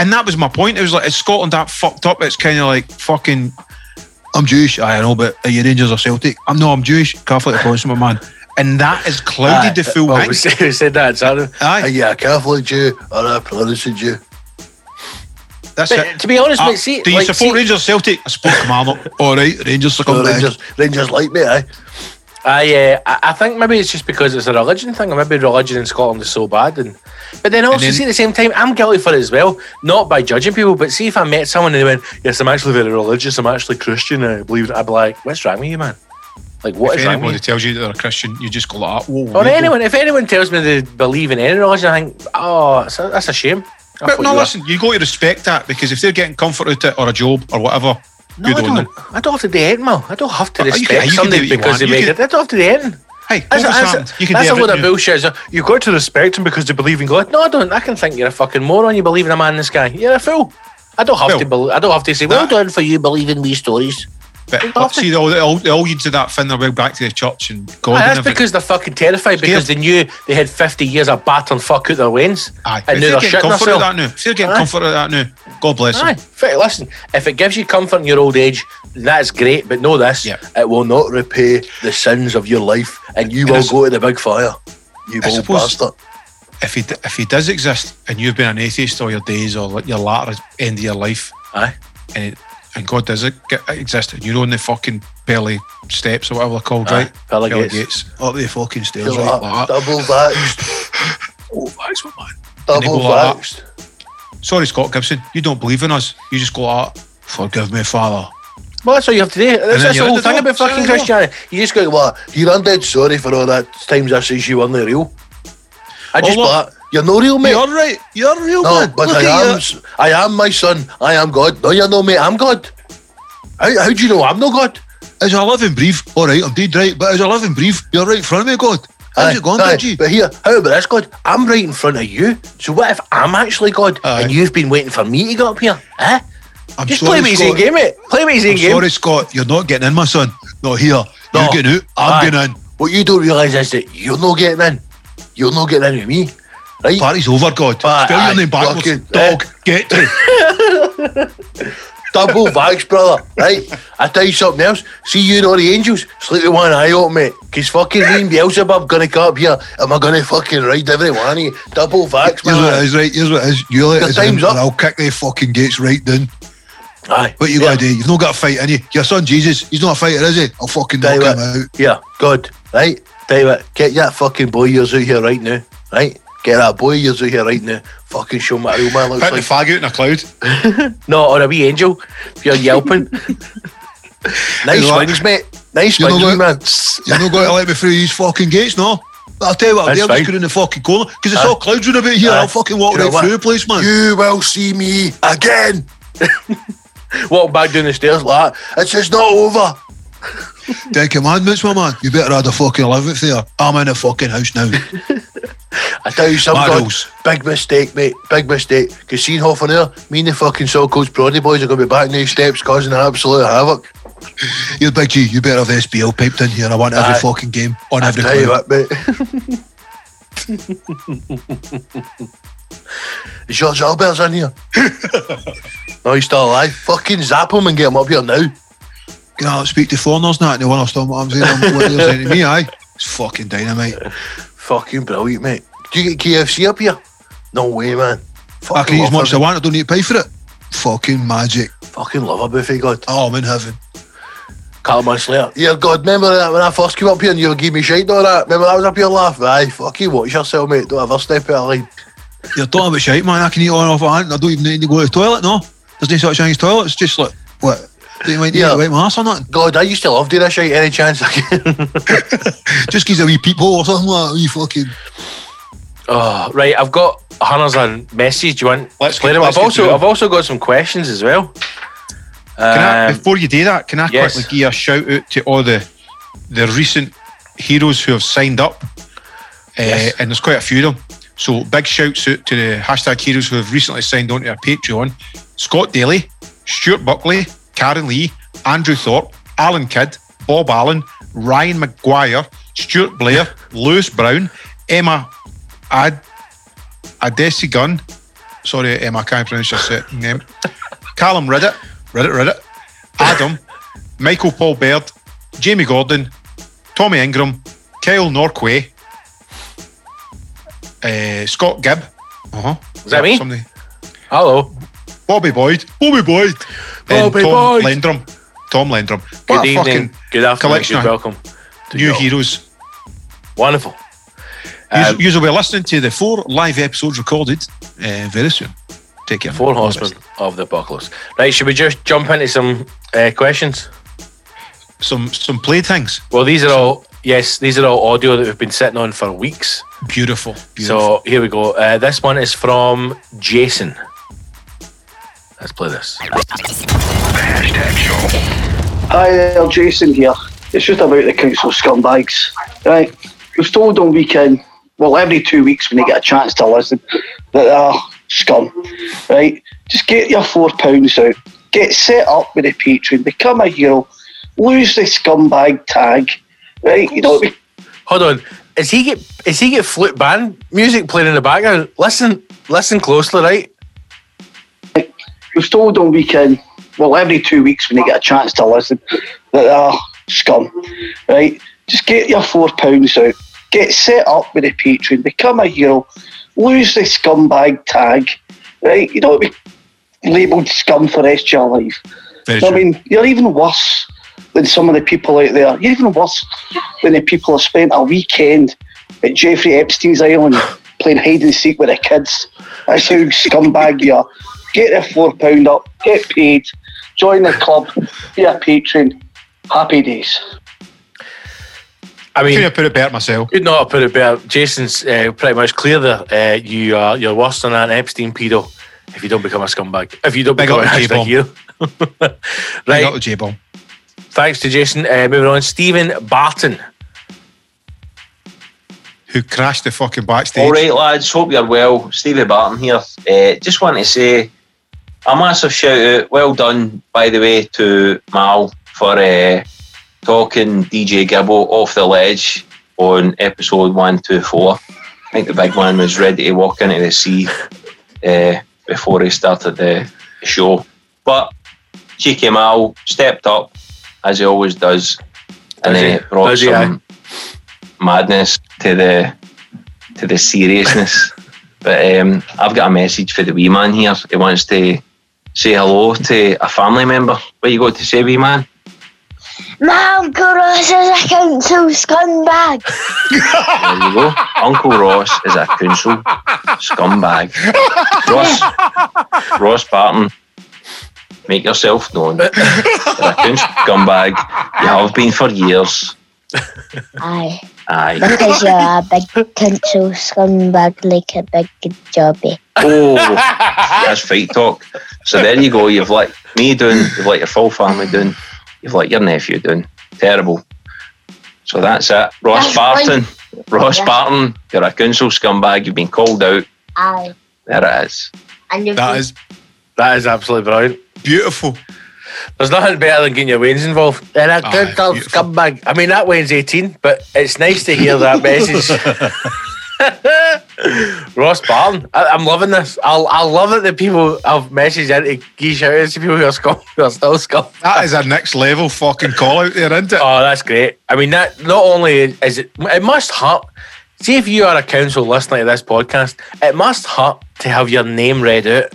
And that was my point. It was like, is Scotland that fucked up? It's kind of like fucking... I'm Jewish, I know, but are you Rangers or Celtic? I'm Jewish, Catholic, Protestant, my man. And that has clouded the full thing. We said that, sorry. Are you a Catholic Jew or a Protestant Jew? That's it. To be honest, mate, see... Do you support Rangers or Celtic? I support Kilmarnock. All right, Rangers are coming back. Rangers like me, eh? I think maybe it's just because it's a religion thing, or maybe religion in Scotland is so bad. But at the same time, I'm guilty for it as well, not by judging people, but see if I met someone and they went, yes, I'm actually very religious, I'm actually Christian, and I believe it, I'd be like, what's wrong with you, man? Like, what if is wrong with you? If anybody tells you that they're a Christian, you just go like that. Whoa, if anyone tells me they believe in any religion, I think, that's a shame. But no, listen, you've got to respect that, because if they're getting comfort out of it, or a job, or whatever... No, I don't have to do anything, Mal. I don't have to respect somebody because they make it. I don't have to do anything. Hey, that's a load of bullshit. You've got to respect them because they believe in God. No, I don't. I can think you're a fucking moron. You believe in a man in the sky. You're a fool. I don't have to say, well done for you believing wee stories. But see, they all used to that thing. They're well back to the church and God. That's because they're fucking terrified because they knew they had 50 years of bat and fuck out their wains. Aye, and now they're shitting themselves. If they're getting comfort out of that now, God bless them. Fair, listen, if it gives you comfort in your old age, that's great. But know this: it will not repay the sins of your life, and you will go to the big fire. You old bastard. if he does exist and you've been an atheist all your days or your latter end of your life, aye, and God does exist and you're on the fucking pearly steps or whatever they're called, aye, right? Pearly gates. Up the fucking stairs, right? Like double vaxxed. Oh, that's what, man. Double vaxxed. Like, sorry, Scott Gibson, you don't believe in us. You just go like, forgive me, Father. Well, that's all you have to do. That's the whole thing about fucking Christianity. You just go, well, you're undead, sorry for all that times I says you weren't real. I just thought, you're no real, mate. You're right. You're real, no, man. No, but I am my son. I am God. No, you're no, mate. I'm God. How do you know I'm no God? As I live and breathe, all right, I'm dead, right, but as I live and breathe, you're right in front of me, God. How's it gone, Dodgy? But here, how about this, God? I'm right in front of you. So what if I'm actually God and you've been waiting for me to get up here? Eh? I'm just sorry, play me his game, mate. Play me his game. Sorry, Scott, you're not getting in, my son. Not here. No. You're getting out. I'm getting in. What you don't realise is that you're not getting in. You're not getting in with me. Right? Party's over, God. Spell your name backwards. Dog, get to. Double vax, brother. Right? I tell you something else. See you and all the angels. Sleep with one eye open, mate. Because fucking me and Beelzebub going to come up here. Am I going to fucking ride every one of you? Double vax, man. Here's what it is, right? Here's what it is. You let it in, I'll kick the fucking gates right down. Aye, what you gotta do? You've not got a fight in you. Your son Jesus, he's not a fighter, is he? I'll fucking knock him out. Yeah, God, right? Tell you what, get that fucking boy yours out here right now, right? Get that boy yours out here right now. Fucking show my real man looks like. Put the fag out in a cloud. No, or a wee angel. If you're yelping. Nice swings, mate. Nice swings, man. You're not going to let me through these fucking gates, no? I'll tell you what, I'll just go in the fucking corner because it's all clouds round about here. I'll fucking walk right through the place, man. You will see me again. Walk back down the stairs like that. It's just not over. 10 commandments, my man. You better add a fucking 11th there. I'm in a fucking house now. I tell you something, big mistake, mate. Big mistake. Because seeing half an hour, me and the fucking so-called Proddy boys are going to be back in these steps causing absolute havoc. You're big G. You better have SBL piped in here. I want every fucking game on every club. I tell you what, mate. George Albert's in here. No, he's still alive. Fucking zap him and get him up here now. You know, I don't speak to foreigners now. No one understands what I'm saying. I'm saying to me, aye. It's fucking dynamite. Fucking brilliant, mate. Do you get KFC up here? No way, man. Fucking I can eat as much as I want. I don't need to pay for it. Fucking magic. Fucking love a buffet, God. Oh, I'm in heaven. Couple months later. Yeah, God, remember that when I first came up here and you gave me shite and all that? Remember that was up your laugh? Aye, fucking watch yourself, mate. Don't ever step out of line. You're talking about shite, man. I can eat on off my hand and I don't even need to go to the toilet, no? There's no such thing as toilets. It's just like, what? Do you mind to wipe my arse or not? God, I used to love doing that shite any chance I can. Just gives a wee peephole or something like that. You fucking. Oh, right. I've got Hunter's on message. Do you want to play them? I've also got some questions as well. Before you do that, can I quickly give a shout out to all the recent heroes who have signed up? And there's quite a few of them. So big shouts out to the hashtag heroes who have recently signed on to our Patreon. Scott Daly, Stuart Buckley, Karen Lee, Andrew Thorpe, Alan Kidd, Bob Allen, Ryan McGuire, Stuart Blair, Lewis Brown, Emma Adesi Gunn. Sorry, Emma, I can't pronounce your set name. Callum Riddett, Adam, Michael Paul Baird, Jamie Gordon, Tommy Ingram, Kyle Norquay, Scott Gibb. Is that me? Somebody. Hello. Bobby Boyd. Tom Lendrum. Good evening. Good afternoon. Good welcome. New heroes. Wonderful. You will be listening to the 4 live episodes recorded very soon. Take care. 4 horsemen of the bucklers. Right, should we just jump into some questions? Some play things. Well, these are all. Yes, these are all audio that we've been sitting on for weeks. Beautiful. So here we go. This one is from Jason. Let's play this. Hi there, Jason here. It's just about the council scumbags. Right, we've told on weekend, well, every 2 weeks when they get a chance to listen, that they are scum. Right, just get your £4 out. Get set up with a Patreon. Become a hero. Lose the scumbag tag. Right, you don't. Hold on. Is he get flute band music playing in the background? Listen closely, right? We've told on weekend, well, every 2 weeks when they get a chance to listen, that they are scum. Right? Just get your £4 out. Get set up with a Patreon. Become a hero. lose the scumbag tag, right? You don't be labelled scum for the rest of your life. So, I mean, you're even worse than some of the people out there. You're even worse than the people who spent a weekend at Jeffrey Epstein's island playing hide and seek with the kids. That's how scumbag you are. Get the £4 up, get paid, join the club, be a patron. Happy days. I mean, couldn't have put it better myself. Could not have put it better. Jason's pretty much clear there. You're worse than an Epstein pedo if you don't become a scumbag. If you don't become a hashtag hero. Right. Got the J-bomb. Thanks to Jason. Moving on, Stephen Barton. Who crashed the fucking backstage. All right, lads. Hope you're well. Stephen Barton here. Just want to say a massive shout out. Well done, by the way, to Mal for... talking DJ Gibbo off the ledge on episode 124. I think the big man was ready to walk into the sea before he started the show. But Cheeky Mal stepped up, as he always does, and then it brought some madness to the seriousness. But I've got a message for the wee man here. He wants to say hello to a family member. What you got to say, wee man? My Uncle Ross is a council scumbag. There you go. Uncle Ross is a council scumbag. Ross Barton, make yourself known. You're a council scumbag. You have been for years. Aye. Because you're a big council scumbag, like a big jobby. Oh, that's fight talk. So there you go. You've let me down. You've let your full family down. You've let your nephew doing. Terrible. So that's it. Ross Barton, you're a council scumbag. You've been called out. Aye. There it is. That is absolutely brilliant. Beautiful. There's nothing better than getting your Waynes involved. They're a council scumbag. I mean, that Wayne's 18, but it's nice to hear that message. Ross Barton, I'm loving this. I love that the people I've messaged into geesh out to people who are still scumbags. That is a next level fucking call out there, isn't it? Oh, that's great. I mean, that not only is it must hurt. See, if you are a council listener to this podcast, it must hurt to have your name read out,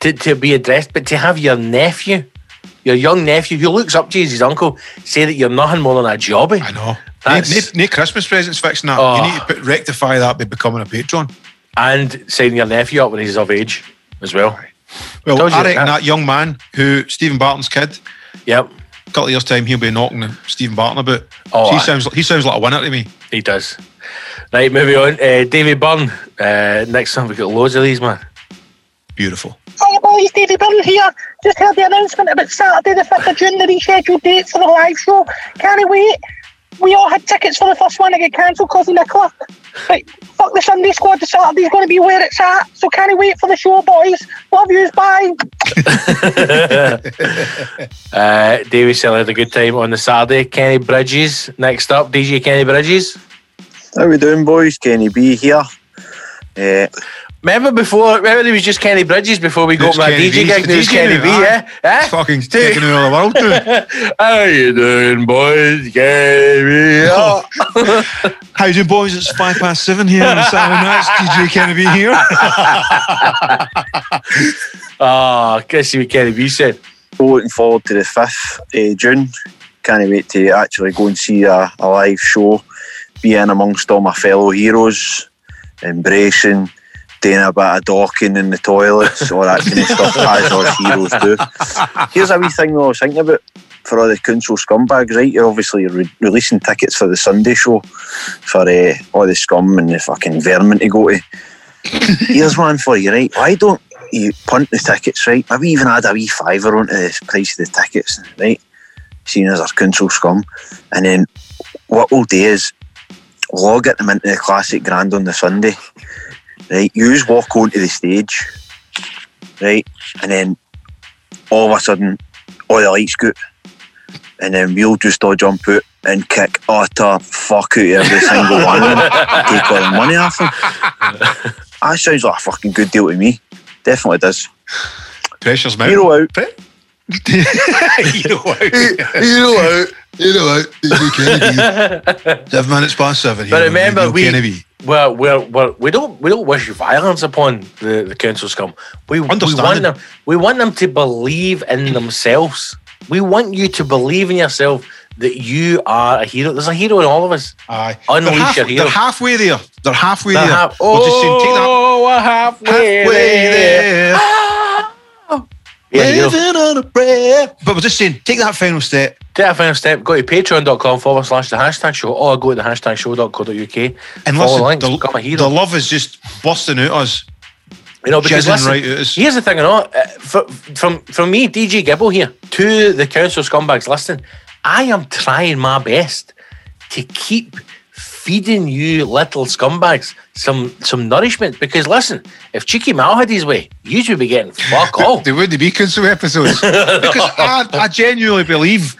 to be addressed, but to have your nephew, your young nephew, who looks up to you as his uncle, say that you're nothing more than a jobby. I know. No Christmas presents fixing that. You need to rectify that by becoming a patron. And signing your nephew up when he's of age as well. Well, I reckon that young man who, Stephen Barton's kid, yep, a couple of years' time, he'll be knocking Stephen Barton about. Oh, he sounds like a winner to me. He does. Right, moving on. David Byrne. Next time, we've got loads of these, man. Beautiful. Hi boys, David Byrne here. Just heard the announcement about Saturday the 5th of June, the rescheduled dates for the live show. Can't wait. We all had tickets for the first one to get cancelled because of Nicola. Right, fuck the Sunday squad, the Saturday's going to be where it's at, so can't wait for the show, boys. Love yous, bye. Davey Seller had a good time on the Saturday. Kenny Bridges, next up, DJ Kenny Bridges. How we doing, boys? Kenny B here. Remember it was just Kenny Bridges before we got my DJ gig. It was Kenny B, yeah? It's fucking taking it all the world too. How you doing, boys? Kenny B. How you doing, boys? It's 7:05 here on Saturday night. DJ Kenny B here. I guess see what Kenny B said. Looking forward to the 5th of June. Can't wait to actually go and see a live show. Be in amongst all my fellow heroes. Embracing... doing a bit of docking in the toilets, all that kind of stuff as us heroes do. Here's a wee thing though I was thinking about for all the council scumbags, right? You're obviously releasing tickets for the Sunday show for all the scum and the fucking vermin to go to. Here's one for you, right? Why don't you punt the tickets, right? Have we even had a wee fiver onto the price of the tickets, right? Seeing as our council scum. And then what we'll do is log it them into the Classic Grand on the Sunday. Right, you just walk onto the stage, right, and then all of a sudden, all the lights go, and then we'll just all jump out and kick utter fuck out every single one of them, take all the money off them. That sounds like a fucking good deal to me. Definitely does. Pressure's mounting. Hero out. Hero out. Hero out. Hero out. 7 minutes past 7. But remember, we... Well, we don't wish violence upon the council scum. We want them to believe in themselves. We want you to believe in yourself that you are a hero. There's a hero in all of us. Aye, unleash your hero. They're halfway there. We're halfway there. Living on a prayer. But we're just saying, take that final step. Take that final step. Go to patreon.com/thehashtagshow or go to thehashtagshow.co.uk. And listen, the love is just busting out us. You know, because listen, right at us. Here's the thing, you know, from me, DJ Gibble here, to the council scumbags listening, I am trying my best to keep feeding you little scumbags some nourishment, because listen, if Cheeky Mal had his way, you would be getting fuck all. There wouldn't be council episodes. Because I genuinely believe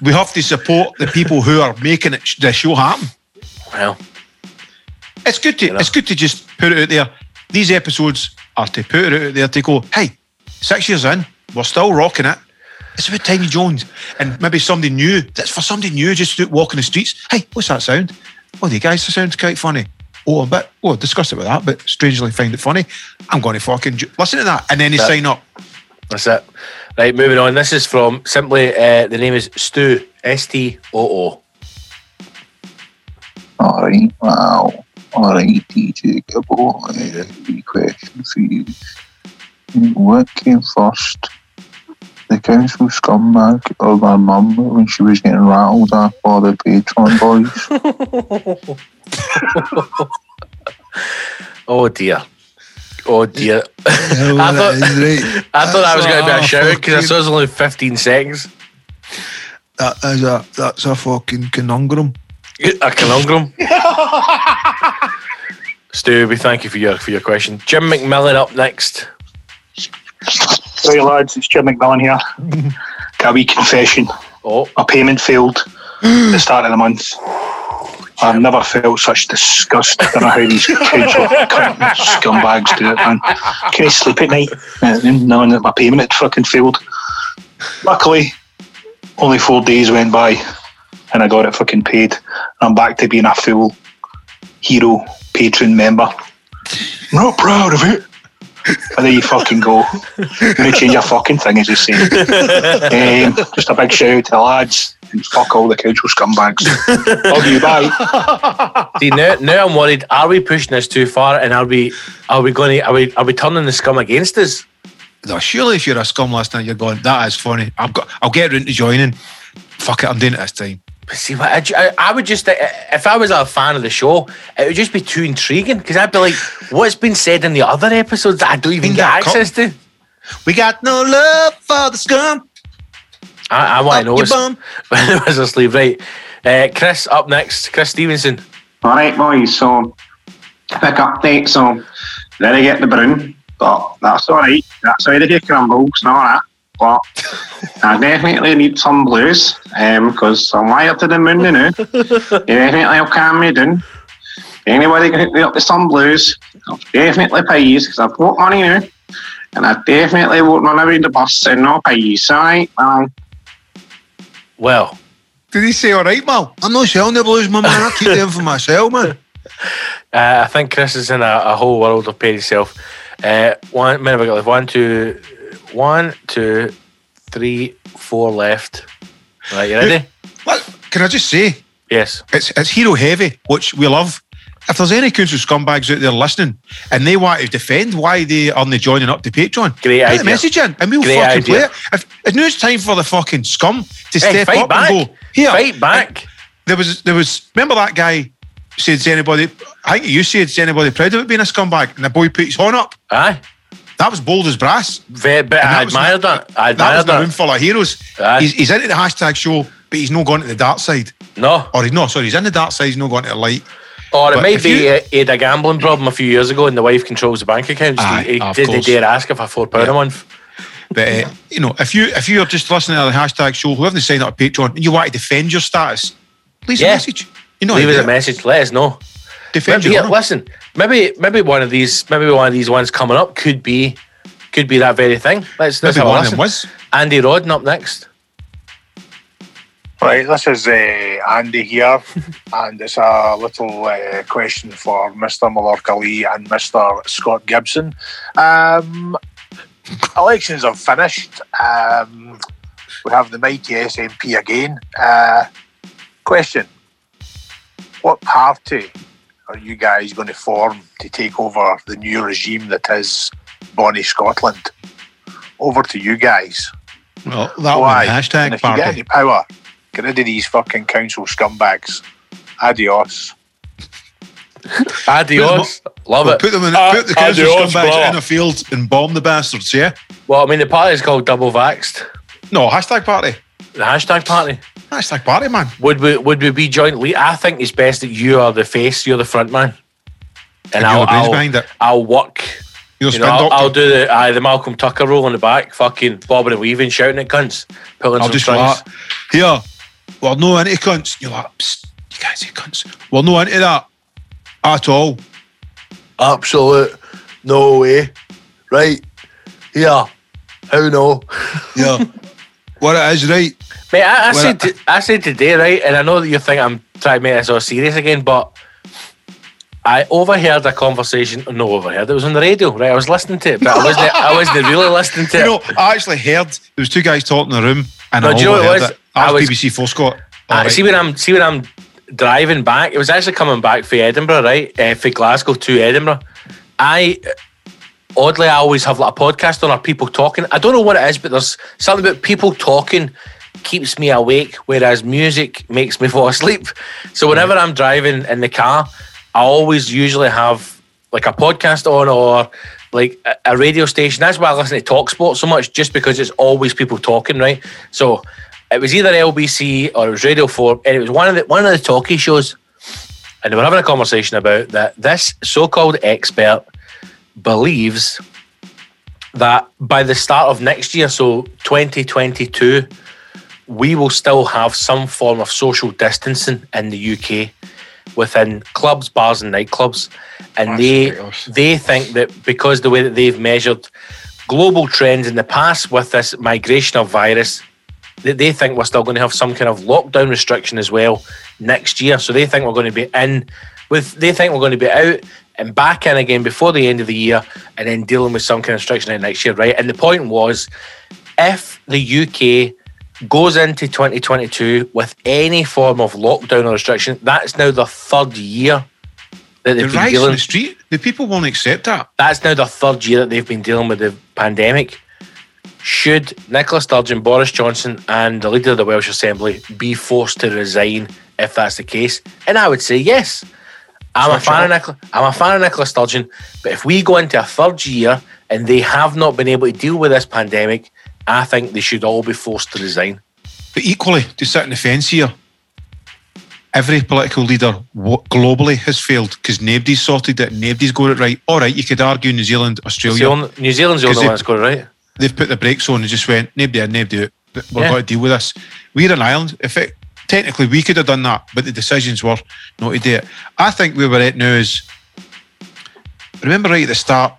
we have to support the people who are making the show happen. Well, it's good to just put it out there. These episodes are to put it out there to go, hey, 6 years in, we're still rocking it. It's about Tiny Jones, and maybe somebody new. That's for somebody new just walking the streets. Hey, what's that sound? Oh, the guys, that sounds quite funny. Oh, a bit. Oh, discuss it with that, but strangely find it funny. I'm going to fucking listen to that, and then they sign up. That's it. Right, moving on. This is from simply. The name is Stu. S-T-O-O. All right. Wow. All right, DJ Gibbo. I have a wee question for you. What came first? The council scumbag or their mum when she was getting rattled up for the Patreon boys? Oh dear. No, I thought that was going to be a shout because I saw it was only 15 seconds. That's a fucking conundrum. A conundrum? Stu, we thank you for your question. Jim McMillan up next. Right, lads, it's Jim McMillan here. Got a wee confession. Oh. My payment failed at the start of the month. I've never felt such disgust. I don't know how these council scumbags do it, man. Can I sleep at night knowing that my payment had fucking failed? Luckily, only 4 days went by and I got it fucking paid. I'm back to being a full hero patron member. I'm not proud of it. And there you fucking go. You're going to change your fucking thing, as you say. Just a big shout out to the lads and fuck all the council scumbags. Love you, bye. See, now I'm worried. Are we pushing this too far? And are we turning the scum against us? No, surely if you're a scum last night, you're going, that is funny. I'll get around to joining. Fuck it, I'm doing it this time. But see, what I would just, if I was a fan of the show, it would just be too intriguing, because I'd be like, what's been said in the other episodes that I don't even get access to? We got no love for the scum. I want to know when it was asleep. Right, Chris up next. Chris Stevenson. Alright boys, so quick updates on then I get the broom, but that's alright, that's how they do crumbles and all that. But I definitely need some blues because I'm wired to the moon, you know. You definitely will calm me down. Anybody can hook me up with some blues, I'll definitely pay you because I've got money now. And I definitely won't run around the bus and not pay you. So, all right, man. Well, did he say, all right, Mal? I'm not selling the blues, my man. I keep them for myself, man. I think Chris is in a whole world of pay yourself. When have I got left? 1, 2, 3, 4 left. Right, you ready? What? Can I just say? Yes. It's hero heavy, which we love. If there's any council scumbags out there listening and they want to defend why they aren't joining up to Patreon, great idea. Put the message in and we'll fucking play it. If now it's time for the fucking scum to step up back. And go, here. Fight back. There was. Remember that guy said to anybody, I think you said to anybody proud of it being a scumbag, and the boy put his horn up. Aye. That was bold as brass. Very, but I admired that. That was the room full of heroes. He's into the hashtag show, but he's not gone to the dark side. No. Or he's in the dark side, he's not gone to the light. Or it may be he had a gambling problem a few years ago and the wife controls the bank account. Did they dare ask her for £4 a month? But, if you're just listening to the hashtag show, whoever they sign up to Patreon, and you want to defend your status, leave a message. Leave us a message, let us know. Maybe one of these ones coming up could be that very thing. Let's have a listen. Andy Rodden up next. Right, this is Andy here, and it's a little question for Mr. Mallorca Lee and Mr. Scott Gibson. Elections have finished. We have the mighty SNP again. Question: what party are you guys going to form to take over the new regime that is Bonnie Scotland? Over to you guys. Well, that one, hashtag if party. You get any power, get rid of these fucking council scumbags. Adios. Adios. Love it. Put the council scumbags in a field and bomb the bastards, yeah? Well, I mean, the party's called Double Vaxxed. No, hashtag party. The hashtag party. Hashtag party, man. Would we be jointly? I think it's best that you are the face, you're the front man. And I'll walk. You know, I'll do the Malcolm Tucker role in the back, fucking bobbing and weaving, shouting at cunts, pulling some strings. Here, we're no into cunts. You're like, psst, you can't say cunts. We're no into that at all. Absolute no way. Right? Yeah. How no? Yeah. What it is, right? Mate, I said today, right, and I know that you think I'm trying to make this all serious again, but I overheard a conversation. No, overheard. It was on the radio, right? I was listening to it, but I wasn't really listening to it. You know, I actually heard there was two guys talking in the room, and no, I overheard it. That was BBC4 Scott. Right. See when I'm driving back. It was actually coming back for Edinburgh, right? For Glasgow to Edinburgh. I always have like a podcast on, or people talking. I don't know what it is, but there's something about people talking keeps me awake, whereas music makes me fall asleep. So whenever I'm driving in the car, I always usually have like a podcast on or like a radio station. That's why I listen to TalkSport so much, just because it's always people talking, right? So it was either LBC or it was Radio 4, and it was one of the talkie shows, and they were having a conversation about that this so-called expert believes that by the start of next year, so 2022, we will still have some form of social distancing in the UK within clubs, bars and nightclubs, and they think that because the way that they've measured global trends in the past with this migration of virus, that they think we're still going to have some kind of lockdown restriction as well next year. So they think we're going to be out and back in again before the end of the year, and then dealing with some kind of restriction next year, right? And the point was, if the UK goes into 2022 with any form of lockdown or restriction, that's now the third year that they've been dealing. The street, the people won't accept that. That's now the third year that they've been dealing with the pandemic. Should Nicola Sturgeon, Boris Johnson and the leader of the Welsh Assembly be forced to resign if that's the case? And I would say yes. I'm a fan of Nicola Sturgeon, but if we go into a third year and they have not been able to deal with this pandemic, I think they should all be forced to resign. But equally, to sit on the fence here, every political leader globally has failed because nobody's sorted it, nobody's got it right. All right, you could argue New Zealand, Australia. New Zealand's the only one that's got it right. They've put the brakes on and just went, nobody in, nobody out. We've got to deal with this. We're an island. Technically, we could have done that, but the decisions were not to do it. I think where we're at now is, remember right at the start,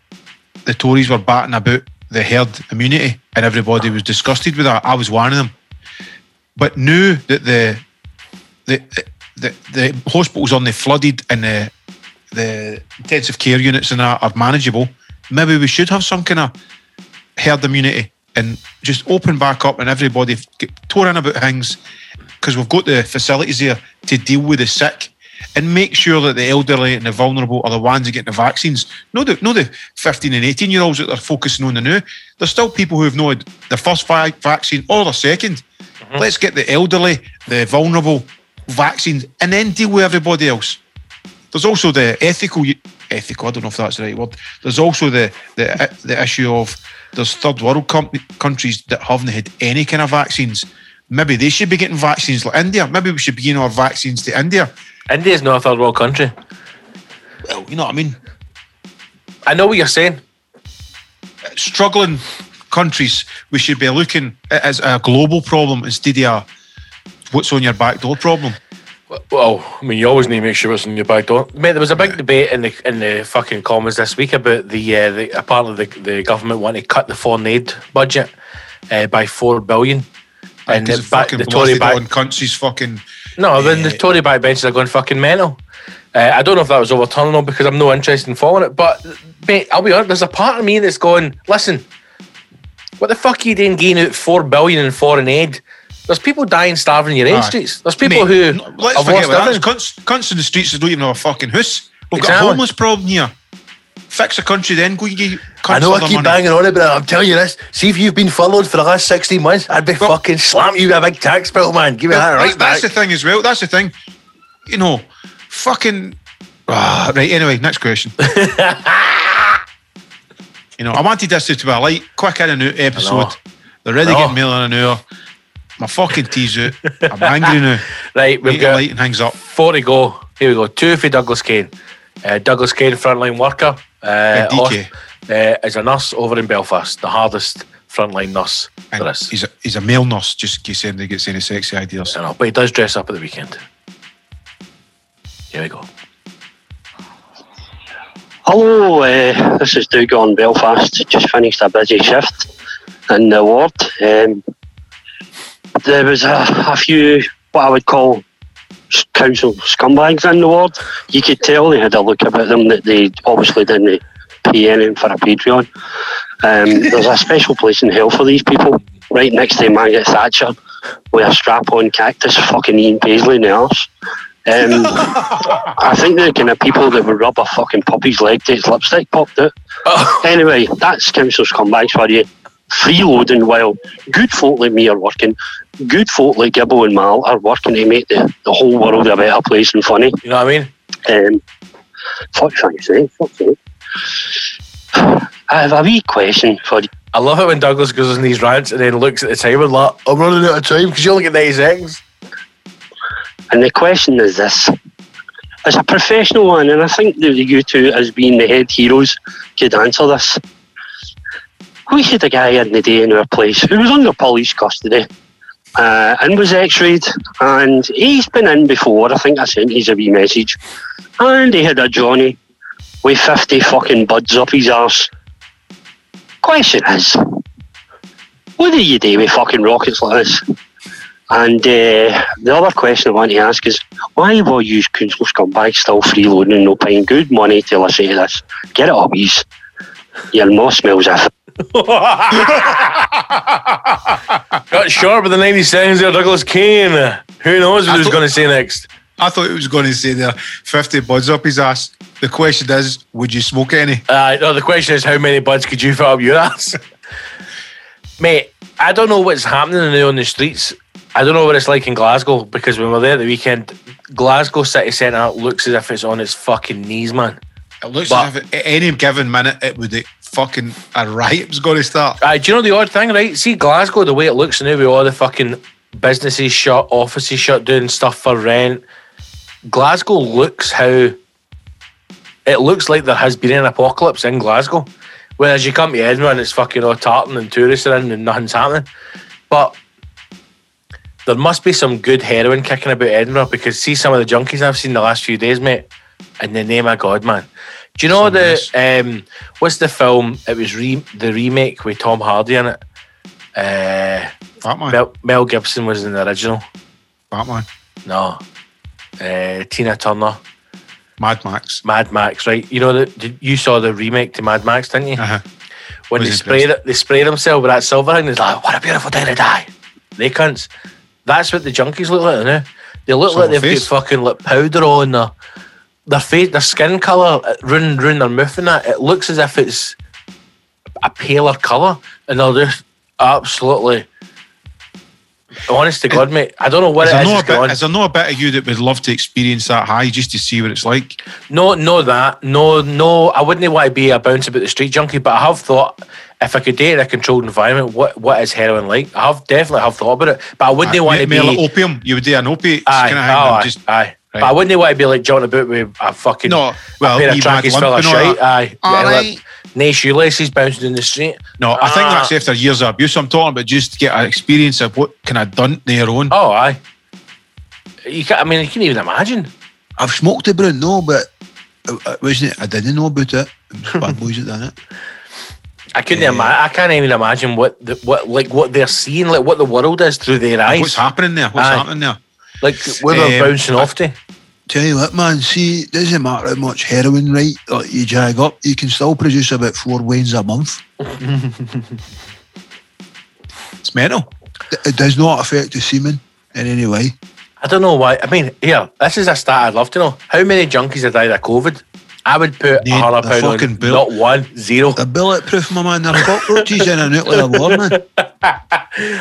the Tories were batting about the herd immunity, and everybody was disgusted with that. I was one of them. But knew that the hospitals on the flooded and the intensive care units and that are manageable, maybe we should have some kind of herd immunity and just open back up and everybody get torn in about things, because we've got the facilities here to deal with the sick and make sure that the elderly and the vulnerable are the ones that get the vaccines. Not the 15 and 18-year-olds that they're focusing on the new. There's still people who have not had the first vaccine or the second. Mm-hmm. Let's get the elderly, the vulnerable vaccines, and then deal with everybody else. There's also the ethical, I don't know if that's the right word. There's also the issue of there's third world countries that haven't had any kind of vaccines. Maybe they should be getting vaccines like India. Maybe we should be getting our vaccines to India. India's not a third world country. Well, you know what I mean? I know what you're saying. Struggling countries, we should be looking at as a global problem instead of a what's on your back door problem. Well, I mean, you always need to make sure what's on your back door. Mate, there was a big debate in the fucking Commons this week about apparently the government wanting to cut the foreign aid budget by 4 billion. And the fucking Tory backbenchers countries fucking. No, then the Tory backbenchers are going fucking mental. I don't know if that was overturned or because I'm no interested in following it. But mate, I'll be honest, there's a part of me that's going, listen, what the fuck are you doing getting out $4 billion in foreign aid? There's people dying, starving in your aid streets. There's people who let's forget about that. Cunts in the streets that don't even have a fucking house. We've got a homeless problem here. Fix a country, then go and get cunts. I know I keep banging on it, but I'm telling you this. See, if you've been furloughed for the last 16 months, I'd be fucking slam you with a big tax bill, man. Give me that right back. That's the thing as well. That's the thing. You know, fucking... right, anyway, next question. You know, I wanted this to be a light, quick in and out episode. They're ready to get mail in an hour. My fucking tea's out. I'm angry now. Right, we've got light and hangs up. 4 to go. Here we go. 2 for Douglas Kane. Douglas Kane, frontline worker. Is a nurse over in Belfast, the hardest frontline nurse and there is. He's a male nurse, just in case anybody gets any sexy ideas. I know, but he does dress up at the weekend. Here we go. Hello, this is Dougal in Belfast. Just finished a busy shift in the ward. There was a few what I would call council scumbags in the ward. You could tell they had a look about them that they obviously didn't pay anything for a Patreon. There's a special place in hell for these people, right next to Margaret Thatcher with a strap-on cactus, fucking Ian Paisley in the arse. I think they're the kind of people that would rub a fucking puppy's leg to its lipstick popped out. Anyway, that's council scumbags for you. Freeloading while good folk like me are working. Good folk like Gibbo and Mal are working to make the whole world a better place and funny. You know what I mean? Fuck's sake. I have a wee question for you. I love it when Douglas goes on these rants and then looks at the timer like, I'm running out of time because you only get 90 seconds. And the question is this. It's a professional one, and I think that you two, as being the head heroes, could answer this. We had a guy in the day in our place who was under police custody and was x-rayed, and he's been in before. I think I sent his a wee message, and he had a Johnny with 50 fucking buds up his arse. Question is, what do you do with fucking rockets like this? And the other question I want to ask is, why were you council scumbags still freeloading and no paying good money till I say this? Get it up, ease. Your moss smells a... Got sharp with the 90 seconds there, Douglas Kane. Who knows what he was going to say next? I thought he was going to say there, 50 buds up his ass. The question is, would you smoke any? No, the question is, how many buds could you fit up your ass? Mate, I don't know what's happening now on the streets. I don't know what it's like in Glasgow, because when we were there the weekend, Glasgow city centre looks as if it's on its fucking knees, man. It looks as if at any given minute it would be fucking a riot was going to start. Do you know the odd thing, right? See Glasgow, the way it looks now with all the fucking businesses shut, offices shut, doing stuff for rent. Glasgow looks how... It looks like there has been an apocalypse in Glasgow. Whereas you come to Edinburgh and it's fucking all tartan and tourists are in and nothing's happening. But... there must be some good heroin kicking about Edinburgh, because see some of the junkies I've seen the last few days, mate. In the name of God, man. Do you know what's the film? It was the remake with Tom Hardy in it. Batman. Mel Gibson was in the original. Batman. No. Tina Turner. Mad Max, right? You know, you saw the remake to Mad Max, didn't you? Uh-huh. When they spray themselves with that silver and it's like, what a beautiful day to die. They cunts. That's what the junkies look like now. They look like they've got fucking like powder on their face, their skin colour, ruin their mouth and that. It looks as if it's a paler colour, and they're just absolutely honest to God, mate. I don't know what it is. Is there not a bit of you that would love to experience that high just to see what it's like? No, I wouldn't want to be a bounce about the street junkie, but I have thought, if I could date in a controlled environment, what is heroin like? I have thought about it, but I wouldn't want to be like opium. You would do an opiate. Aye. Right. But I wouldn't want to be like John about with a fucking pair of trackies full of shite. Nay shoelaces bouncing in the street. No, I think that's after years of abuse. I'm talking about just get an experience of what can I done on your own. Oh, aye. You can't even imagine. I've smoked a brown, no, but I didn't know about it. Bad boys had done it. I couldn't I can't even imagine what they're seeing, like what the world is through their eyes. What's happening there? What's happening there? Like where they're bouncing off to. Tell you what, man, see, it doesn't matter how much heroin, right? Like you jag up, you can still produce about 4 wains a month. It's mental. It does not affect the semen in any way. I don't know why. I mean, here, this is a stat I'd love to know. How many junkies have died of COVID? I would put £100 on not 1, 0. They're bulletproof, my man. They're cockroaches in a nuclear war, man.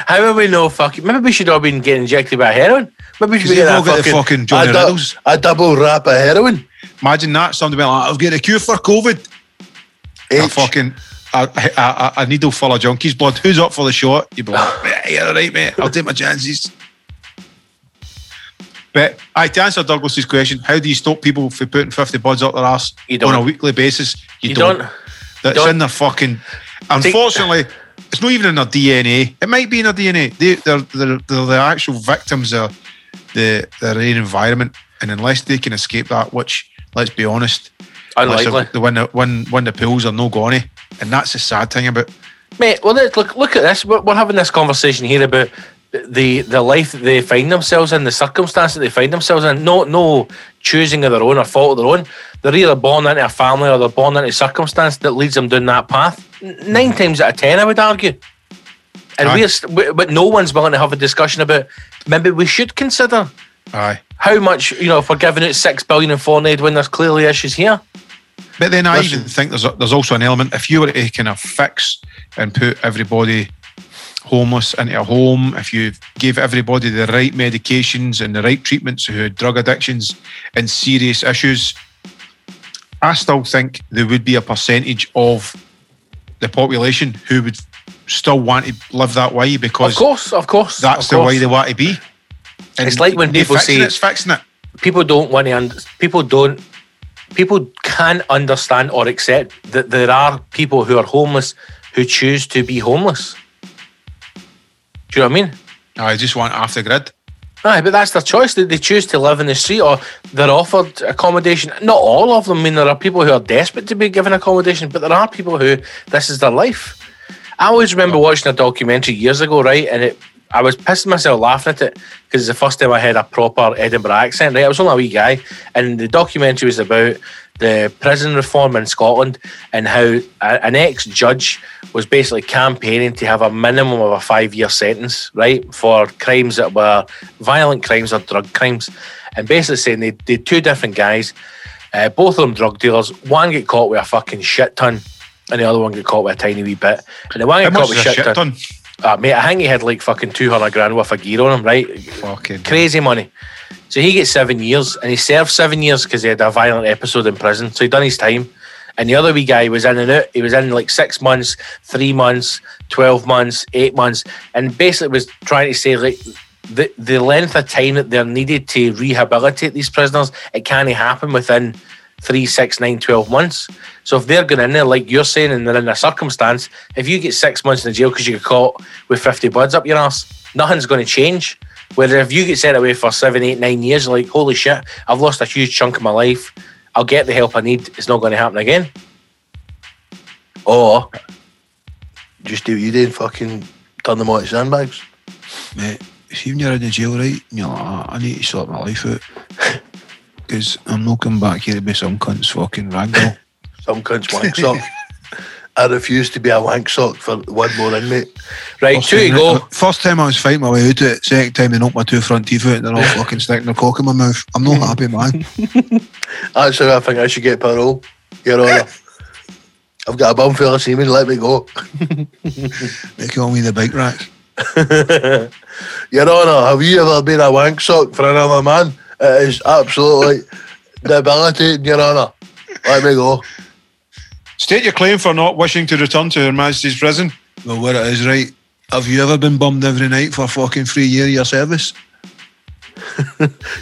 How would we know fucking... Maybe we should all been getting injected by heroin. Maybe we should be all get the fucking Johnny Riddles. A double wrap of heroin. Imagine that. Somebody went like, I've got a cure for COVID. A needle full of junkies' blood. Who's up for the shot? You'd be like, mate, you're all right, mate. I'll take my chances. But to answer Douglas's question, how do you stop people from putting 50 buds up their arse on a weekly basis? You don't. That's in their fucking... Unfortunately, it's not even in their DNA. It might be in their DNA. They're the actual victims of their own environment. And unless they can escape that, which, let's be honest, unlikely. When the pills are no gone. And that's the sad thing about... Mate, well, look at this. We're having this conversation here about... The life that they find themselves in, the circumstance that they find themselves in, no choosing of their own or fault of their own. They're either born into a family or they're born into a circumstance that leads them down that path. 9 times out of 10, I would argue. And but no one's willing to have a discussion about maybe we should consider how much, if we're giving out $6 billion in foreign aid when there's clearly issues here. But then I even think there's also an element, if you were to kind of fix and put everybody homeless into a home, if you gave everybody the right medications and the right treatments who had drug addictions and serious issues, I still think there would be a percentage of the population who would still want to live that way because of course, that's the way they want to be. And it's like when people say it's fixing it. People don't want to. People can't understand or accept that there are people who are homeless who choose to be homeless. Do you know what I mean? I just want off the grid. Aye, but that's their choice. They choose to live in the street or they're offered accommodation. Not all of them. I mean, there are people who are desperate to be given accommodation, but there are people who, this is their life. I always remember watching a documentary years ago, right? And I was pissing myself laughing at it because it's the first time I had a proper Edinburgh accent, right? I was only a wee guy. And the documentary was about the prison reform in Scotland and how an ex-judge was basically campaigning to have a minimum of a 5-year sentence, right, for crimes that were violent crimes or drug crimes. And basically saying they two different guys, both of them drug dealers. One got caught with a fucking shit ton and the other one got caught with a tiny wee bit. And the one got caught with a shit ton. Mate, I think he had like fucking 200 grand worth of gear on him, right? Fucking crazy money. So he gets 7 years and he served 7 years because he had a violent episode in prison. So he'd done his time. And the other wee guy was in and out. He was in like 6 months, 3 months, 12 months, 8 months. And basically was trying to say like the length of time that they're needed to rehabilitate these prisoners, it can't happen within 3, 6, 9, 12 months. So if they're going in there, like you're saying, and they're in a circumstance, if you get 6 months in jail because you get caught with 50 buds up your arse, nothing's going to change. Whereas if you get sent away for 7, 8, 9 years, like, holy shit, I've lost a huge chunk of my life. I'll get the help I need. It's not going to happen again. Or just do what you did, fucking turn them out to sandbags. Mate, see when you're in the jail, right, and you're like, I need to sort my life out. Because I'm not coming back here to be some cunt's fucking ragdoll. Some cunt's wank sock. I refuse to be a wank sock for one more inmate. Right, first 2 to go. First time I was fighting my way out of it. Second time they knocked my 2 front teeth out and they're all fucking sticking their cock in my mouth. I'm not happy, man. Actually, I think I should get parole, Your Honour. I've got a bum full of semen, let me go. They call me the bike rack. Your Honour, have you ever been a wank sock for another man? It is absolutely debilitating, Your Honour. Let me go. State your claim for not wishing to return to Her Majesty's prison. Well, where it is, right? Have you ever been bummed every night for a fucking 3 years of your service?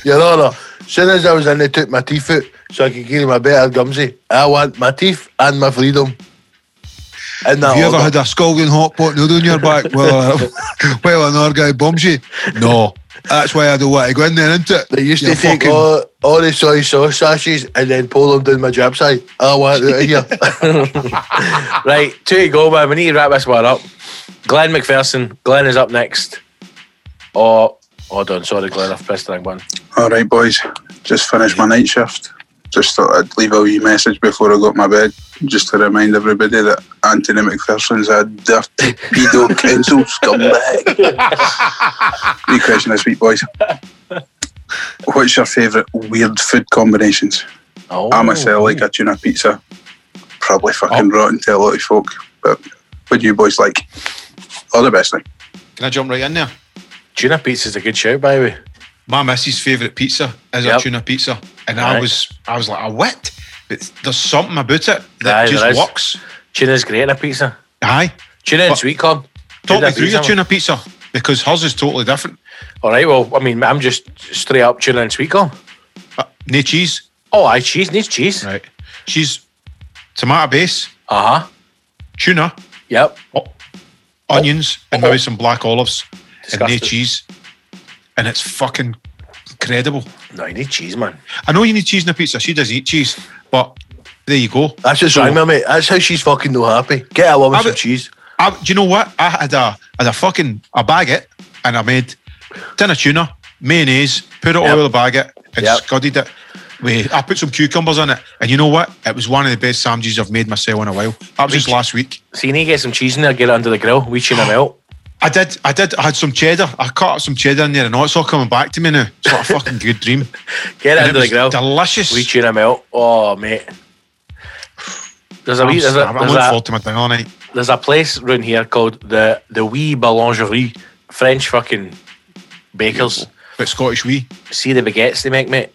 Your Honour, as soon as I was in, they took my teeth out so I could give him a better gumsy. I want my teeth and my freedom. Have you ever had a scalding hot pot noodle in your back while another guy bombs you? No. That's why I don't want to go in there, isn't it? They used to take all the soy sauce sachets and then pull them down my jab side. I want it out of here. Right, two to go, man. We need to wrap this one up. Glenn McPherson. Glenn is up next. Oh, hold on. Sorry, Glenn. I've pressed the wrong button. All right, boys. Just finished my night shift. Just thought I'd leave a wee message before I got my bed, just to remind everybody that Anthony McPherson's a dirty pedo council scumbag. Wee question this week, boys. What's your favourite weird food combinations? Oh. I myself like a tuna pizza. Probably fucking rotten to a lot of folk, but what do you boys like? Or the best thing? Can I jump right in there? Tuna pizza's a good shout, by the way. My missus' favourite pizza is a tuna pizza. And aye. I was like, a what? But there's something about it that just works. Tuna's great in a pizza. Aye. Tuna and sweet corn. Talk me through your tuna pizza, because hers is totally different. All right, well, I mean, I'm just straight up tuna and sweet corn. No cheese? Oh, aye, cheese. Needs cheese. Right. Cheese, tomato base. Uh-huh. Tuna. Yep. Onions and maybe some black olives. Disgusting. And no cheese. And it's fucking incredible. No, you need cheese, man. I know you need cheese in a pizza. She does eat cheese, but there you go. That's just right, mate. That's how she's fucking no happy. Get a woman some cheese. Do you know what? I had a fucking a baguette, and I made tin of tuna, mayonnaise, put it all over the baguette, and scudded it. I put some cucumbers on it, and you know what? It was one of the best sandwiches I've made myself in a while. That was just last week. So you need to get some cheese in there, get it under the grill, we tune them out. I did. I had some cheddar. I cut up some cheddar in there, and it's all coming back to me now. It's what a fucking good dream. Get it under the grill. Delicious. We tune them out. Oh, mate. There's a place round here called the Wee Boulangerie. French fucking bakers. But Scottish wee. See the baguettes they make, mate.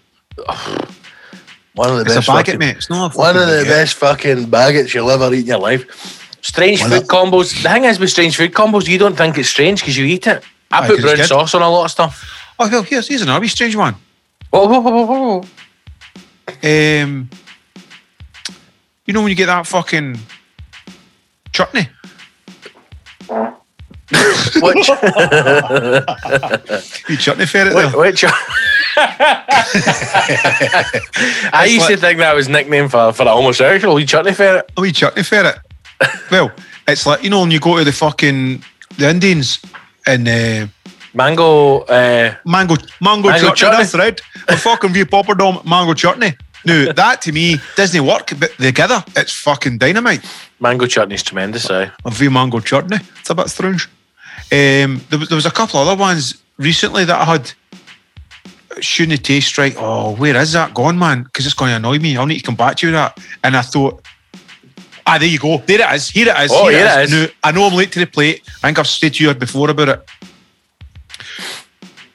One of the best. It's a baguette, fucking, mate. It's not a one of the best fucking baguettes you'll ever eat in your life. Strange food combos. The thing is with strange food combos, you don't think it's strange because you eat it. I put brown sauce on a lot of stuff. Oh, well, here's another wee strange one. You know when you get that fucking chutney? What? You chutney ferret there. What I used to think that was nickname for a homosexual. You chutney ferret. Oh, you chutney ferret. Well, it's like, you know, when you go to the fucking the Indians and mango chutney. That's right. The fucking view popperdom mango chutney. Now that to me doesn't work, but together it's fucking dynamite. Mango chutney is tremendous, eh? A view mango chutney. It's a bit strange. There was a couple of other ones recently that I had. Shouldn't taste right. Oh, where is that gone, man? Because it's going to annoy me. I'll need to come back to you with that. And I thought. Ah, there you go. There it is. Here it is. Oh, here it is. Now, I know I'm late to the plate. I think I've said to you before about it.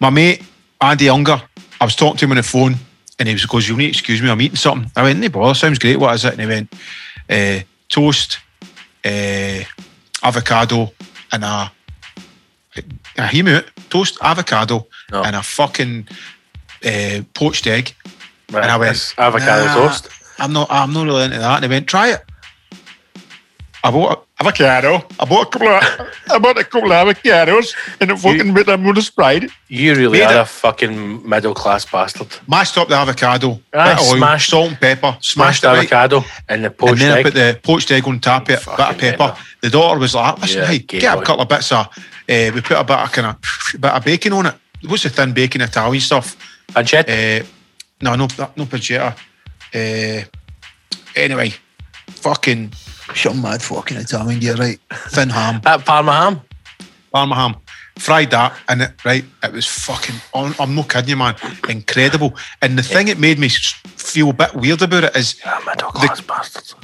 My mate, Andy Unger, I was talking to him on the phone and he goes, you'll need to excuse me, I'm eating something. I went, no bother, sounds great. What is it? And he went, toast, avocado, and a hear me out. Toast, avocado, and a fucking poached egg. Right, and I went, avocado toast? I'm not really into that. And he went, try it. I bought a couple of avocados and it fucking made them with a Sprite. You really are a fucking middle class bastard. Mashed up the avocado, smashed oil, salt and pepper, smashed the avocado and the poached egg. And then I put the poached egg on top, bit of pepper. Ender. The daughter was like, listen, hey, get a couple of bits of, we put a bit of bacon on it. What's the thin bacon Italian stuff? Pancetta? No pancetta. Anyway, fucking. Some mad fucking Italian, you're right. Thin ham. That Parma ham. Fried that, and it was fucking on. I'm no kidding you, man. Incredible. And the thing it made me feel a bit weird about it is middle class bastards.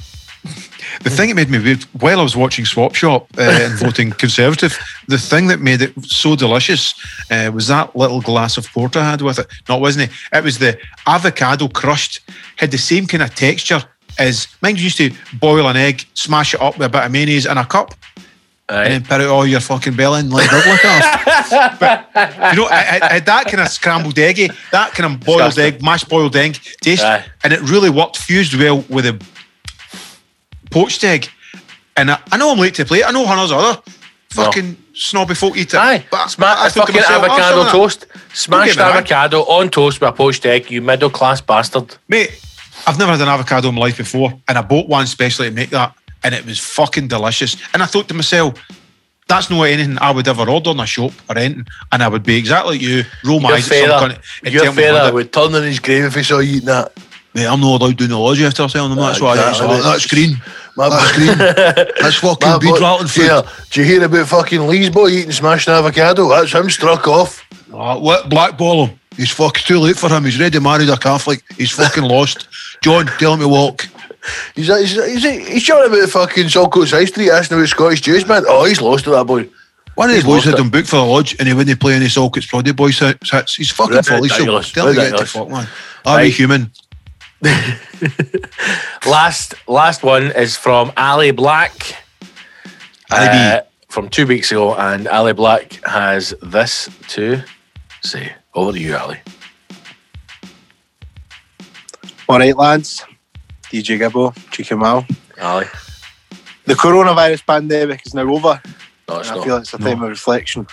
The thing it made me weird while I was watching Swap Shop and voting Conservative, the thing that made it so delicious was that little glass of port I had with it. No, wasn't it? It was the avocado crushed, had the same kind of texture. Is mine used to boil an egg, smash it up with a bit of mayonnaise in a cup, and then put out all your fucking belly and let it look like. But you know, I had that kind of scrambled eggy, that kind of boiled egg, mashed boiled egg taste, and it really worked, fused well with a poached egg. And I know I'm late to play. I know Hunter's other fucking snobby folky tip. Aye, fucking avocado toast. Smashed avocado on toast with a poached egg, you middle class bastard. Mate, I've never had an avocado in my life before, and I bought one specially to make that, and it was fucking delicious. And I thought to myself, that's not anything I would ever order in a shop or anything, and I would be exactly like you, roll my eyes at some cunt and tell me about it. Would turn in his grave if he saw you eating that. Mate, I'm not allowed doing the logic after telling them that's why exactly. I that's green. That's green. That's fucking beef rotten food. Yeah. Do you hear about fucking Lee's boy eating smashed avocado? That's him struck off. What? Blackball him. He's fucking too late for him. He's already married a Catholic. He's fucking lost. John, tell him to walk. He's shouting about fucking Saltcoats High Street asking about Scottish Jews, man. Oh, he's lost to that boy. One of his boys had him booked for the lodge and he wouldn't play any Saltcoats Proddy Boys hits. He's fucking folly. So tell him to get to fuck, man. I'm a human. Last one is from Ally Black from 2 weeks ago, and Ally Black has this to say. Over to you, Ally. Alright lads, DJ Gibbo, Cheeky Mal, Ally, the coronavirus pandemic is now over. No, it's not. I feel it's a time of reflection.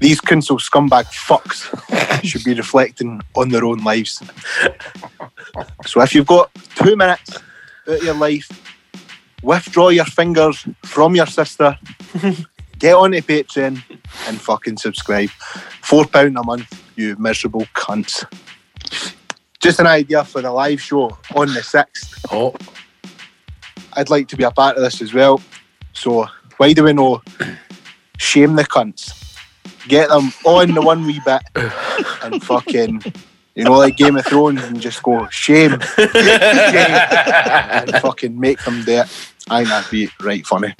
These council scumbag fucks should be reflecting on their own lives. So if you've got 2 minutes out of your life, withdraw your fingers from your sister, get onto Patreon and fucking subscribe. £4 a month, you miserable cunts. Just an idea for the live show on the 6th. Oh. I'd like to be a part of this as well. So why do we know? Shame the cunts. Get them on the one wee bit and fucking, you know, like Game of Thrones, and just go shame, shame, and fucking make them do it. I think that'd be right funny.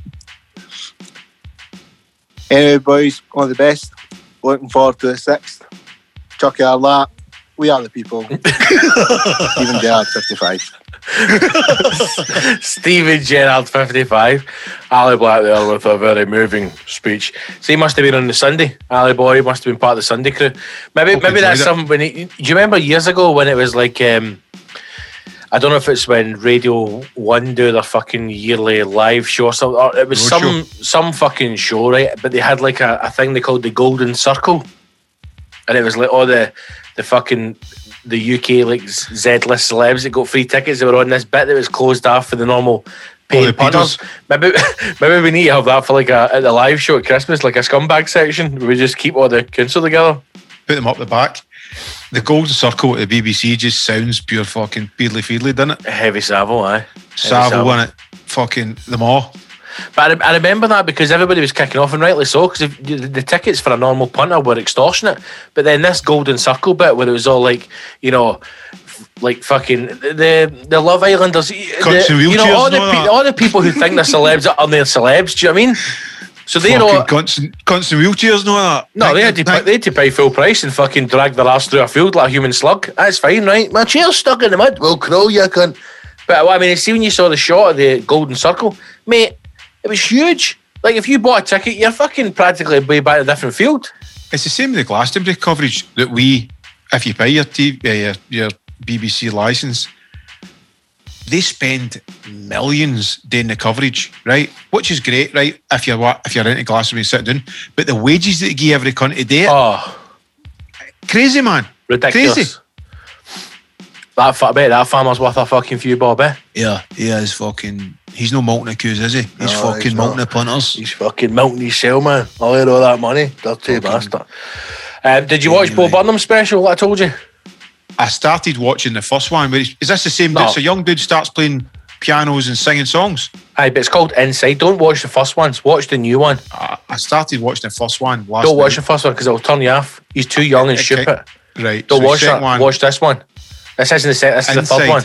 Anyway, boys, all the best. Looking forward to the 6th. Chuck our lap. We are the people. Steven Gerrard 55. Steven Gerrard 55. Ally Black there with a very moving speech. So he must have been on the Sunday. Ally Boy must have been part of the Sunday crew. Maybe that's something. When do you remember years ago when it was like? I don't know if it's when Radio 1 do their fucking yearly live show or something. Or it was some fucking show, right? But they had like a thing they called the Golden Circle, and it was like all the fucking the UK like Z-list celebs that got free tickets. They were on this bit that was closed off for the normal paid punters. Maybe we need to have that for like at the live show at Christmas, like a scumbag section. We just keep all the council together, put them up the back. The Golden Circle at the BBC just sounds pure fucking peedly-feedly, doesn't it? Heavy Savile, aye. Savile, wasn't it? Fucking them all. But I remember that because everybody was kicking off, and rightly so, because the tickets for a normal punter were extortionate. But then this Golden Circle bit where it was all like, you know, like fucking the Love Islanders, you know, all the people who think they're celebs are their celebs. Do you know what I mean? So they know constant wheelchairs and all that. No, they had to pay full price and fucking drag their arse through a field like a human slug. That's fine, right? My chair's stuck in the mud. Well, crawl, you cunt. But I mean, see when you saw the shot of the Golden Circle, mate. It was huge. Like, if you bought a ticket, you're fucking practically way back to a different field. It's the same with the Glastonbury coverage that we, if you buy your TV, your BBC licence, they spend millions doing the coverage, right? Which is great, right? If you're into Glastonbury and sit down. But the wages that they give every cunt to do it, crazy, man. Ridiculous. Crazy. That farmer's worth a fucking few bob, eh? Yeah, he is fucking... He's no molting a coos, is he? He's molting the punters. He's fucking melting his cell, man. I'll hear all that money. Dirty bastard. Did you watch Bo Burnham's special, like I told you? I started watching the first one. Where is this the same dude? So young dude starts playing pianos and singing songs. Aye, but it's called Inside. Don't watch the first one. Watch the new one. I started watching the first one last Don't watch night. The first one because it'll turn you off. He's too young and stupid. Right. Don't watch that. Watch this one. This isn't the second. This is the third one.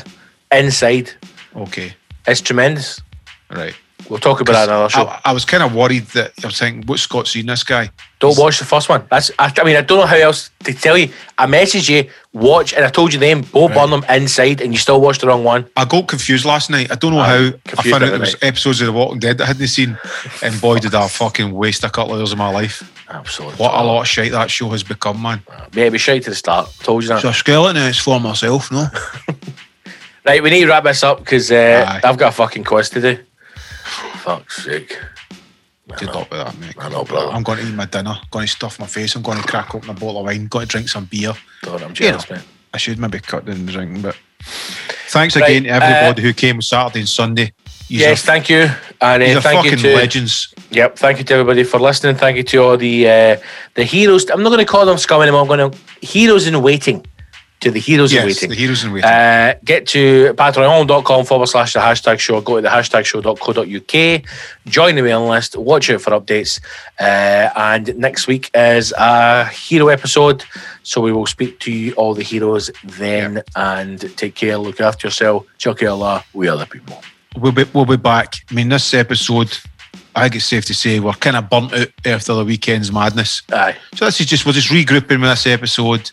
Inside. Okay. It's tremendous. Right. We'll talk about that in another show. I was kind of worried that I was thinking, what's Scott seen this guy? Don't watch the first one. I mean, I don't know how else to tell you. I messaged you, watch, and I told you the name, Bo Burnham Inside, and you still watched the wrong one. I got confused last night. I don't know how. I found out there was episodes of The Walking Dead that I hadn't seen, and boy, did I fucking waste a couple of hours of my life. Absolutely. What a lot of shite that show has become, man. Yeah, it was shite to the start. Told you that. So a skeleton and it's for myself, no? Right, we need to wrap this up because I've got a fucking quiz to do. Fuck's sake. Good luck with that, mate. I know, brother. I'm going to eat my dinner, going to stuff my face, I'm going to crack open a bottle of wine, got to drink some beer. God, I'm jealous, mate. I should maybe cut down the drinking, but thanks again to everybody who came on Saturday and Sunday. Yes, thank you. And thank you to legends. Yep, thank you to everybody for listening. Thank you to all the heroes. I'm not going to call them scum anymore. I'm going to heroes in waiting. To the heroes in waiting. Yes, the heroes in waiting. Get to patreon.com/thehashtagshow. Go to thehashtagshow.co.uk. Join the mailing list. Watch out for updates. And next week is a hero episode. So we will speak to you, all the heroes, then. Yep. And take care. Look after yourself. Chuck Allah. We are the people. We'll be back. I mean, this episode, I think it's safe to say we're kind of burnt out after the weekend's madness. Aye. So this is just, we're just regrouping with this episode,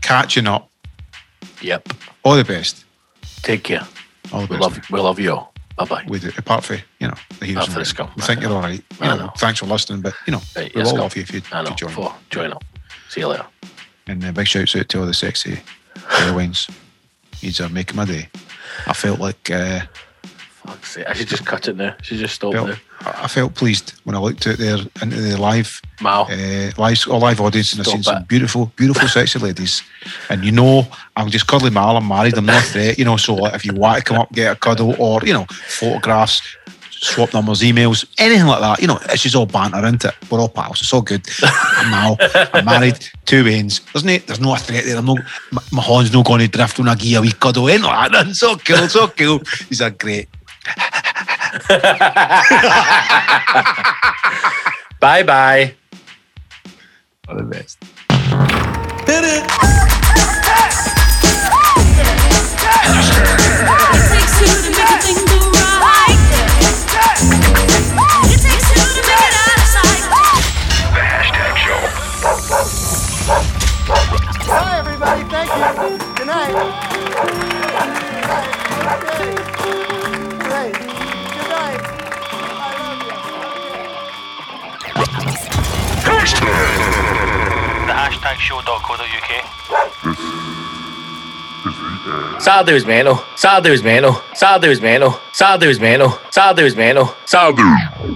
catching up. Yep. All the best. Take care. All the best. We love you all. Bye-bye. We do. Apart from, you know, the heroes. Apart from the think you're all right. I know. Thanks for listening, but, you know, right, we all love you if you join. Join up. See you later. And big shouts out to all the sexy heroines. These are making my day. I felt like... fuck's sake. I should just cut it now. I should just stop now. I felt pleased when I looked out there into the live audience, and I seen some beautiful sexy ladies. And you know, I'm just cuddling my arm, I'm married, I'm not a threat, you know, so like, if you want to come up, get a cuddle, or, you know, photographs, swap numbers, emails, anything like that, you know, it's just all banter, isn't it? We're all pals, it's all good. I'm married, two wains, there's no threat there, my horn's not going to drift when I give you a wee cuddle, ain't like that, it's all cool. These are great. Bye bye. All the best. Hit it. It takes two to make a thing go right. It takes two to make it out of sight. The Hashtag Show. Hi everybody, thank you. Good night. thehashtagshow.co.uk. Saturday was mental.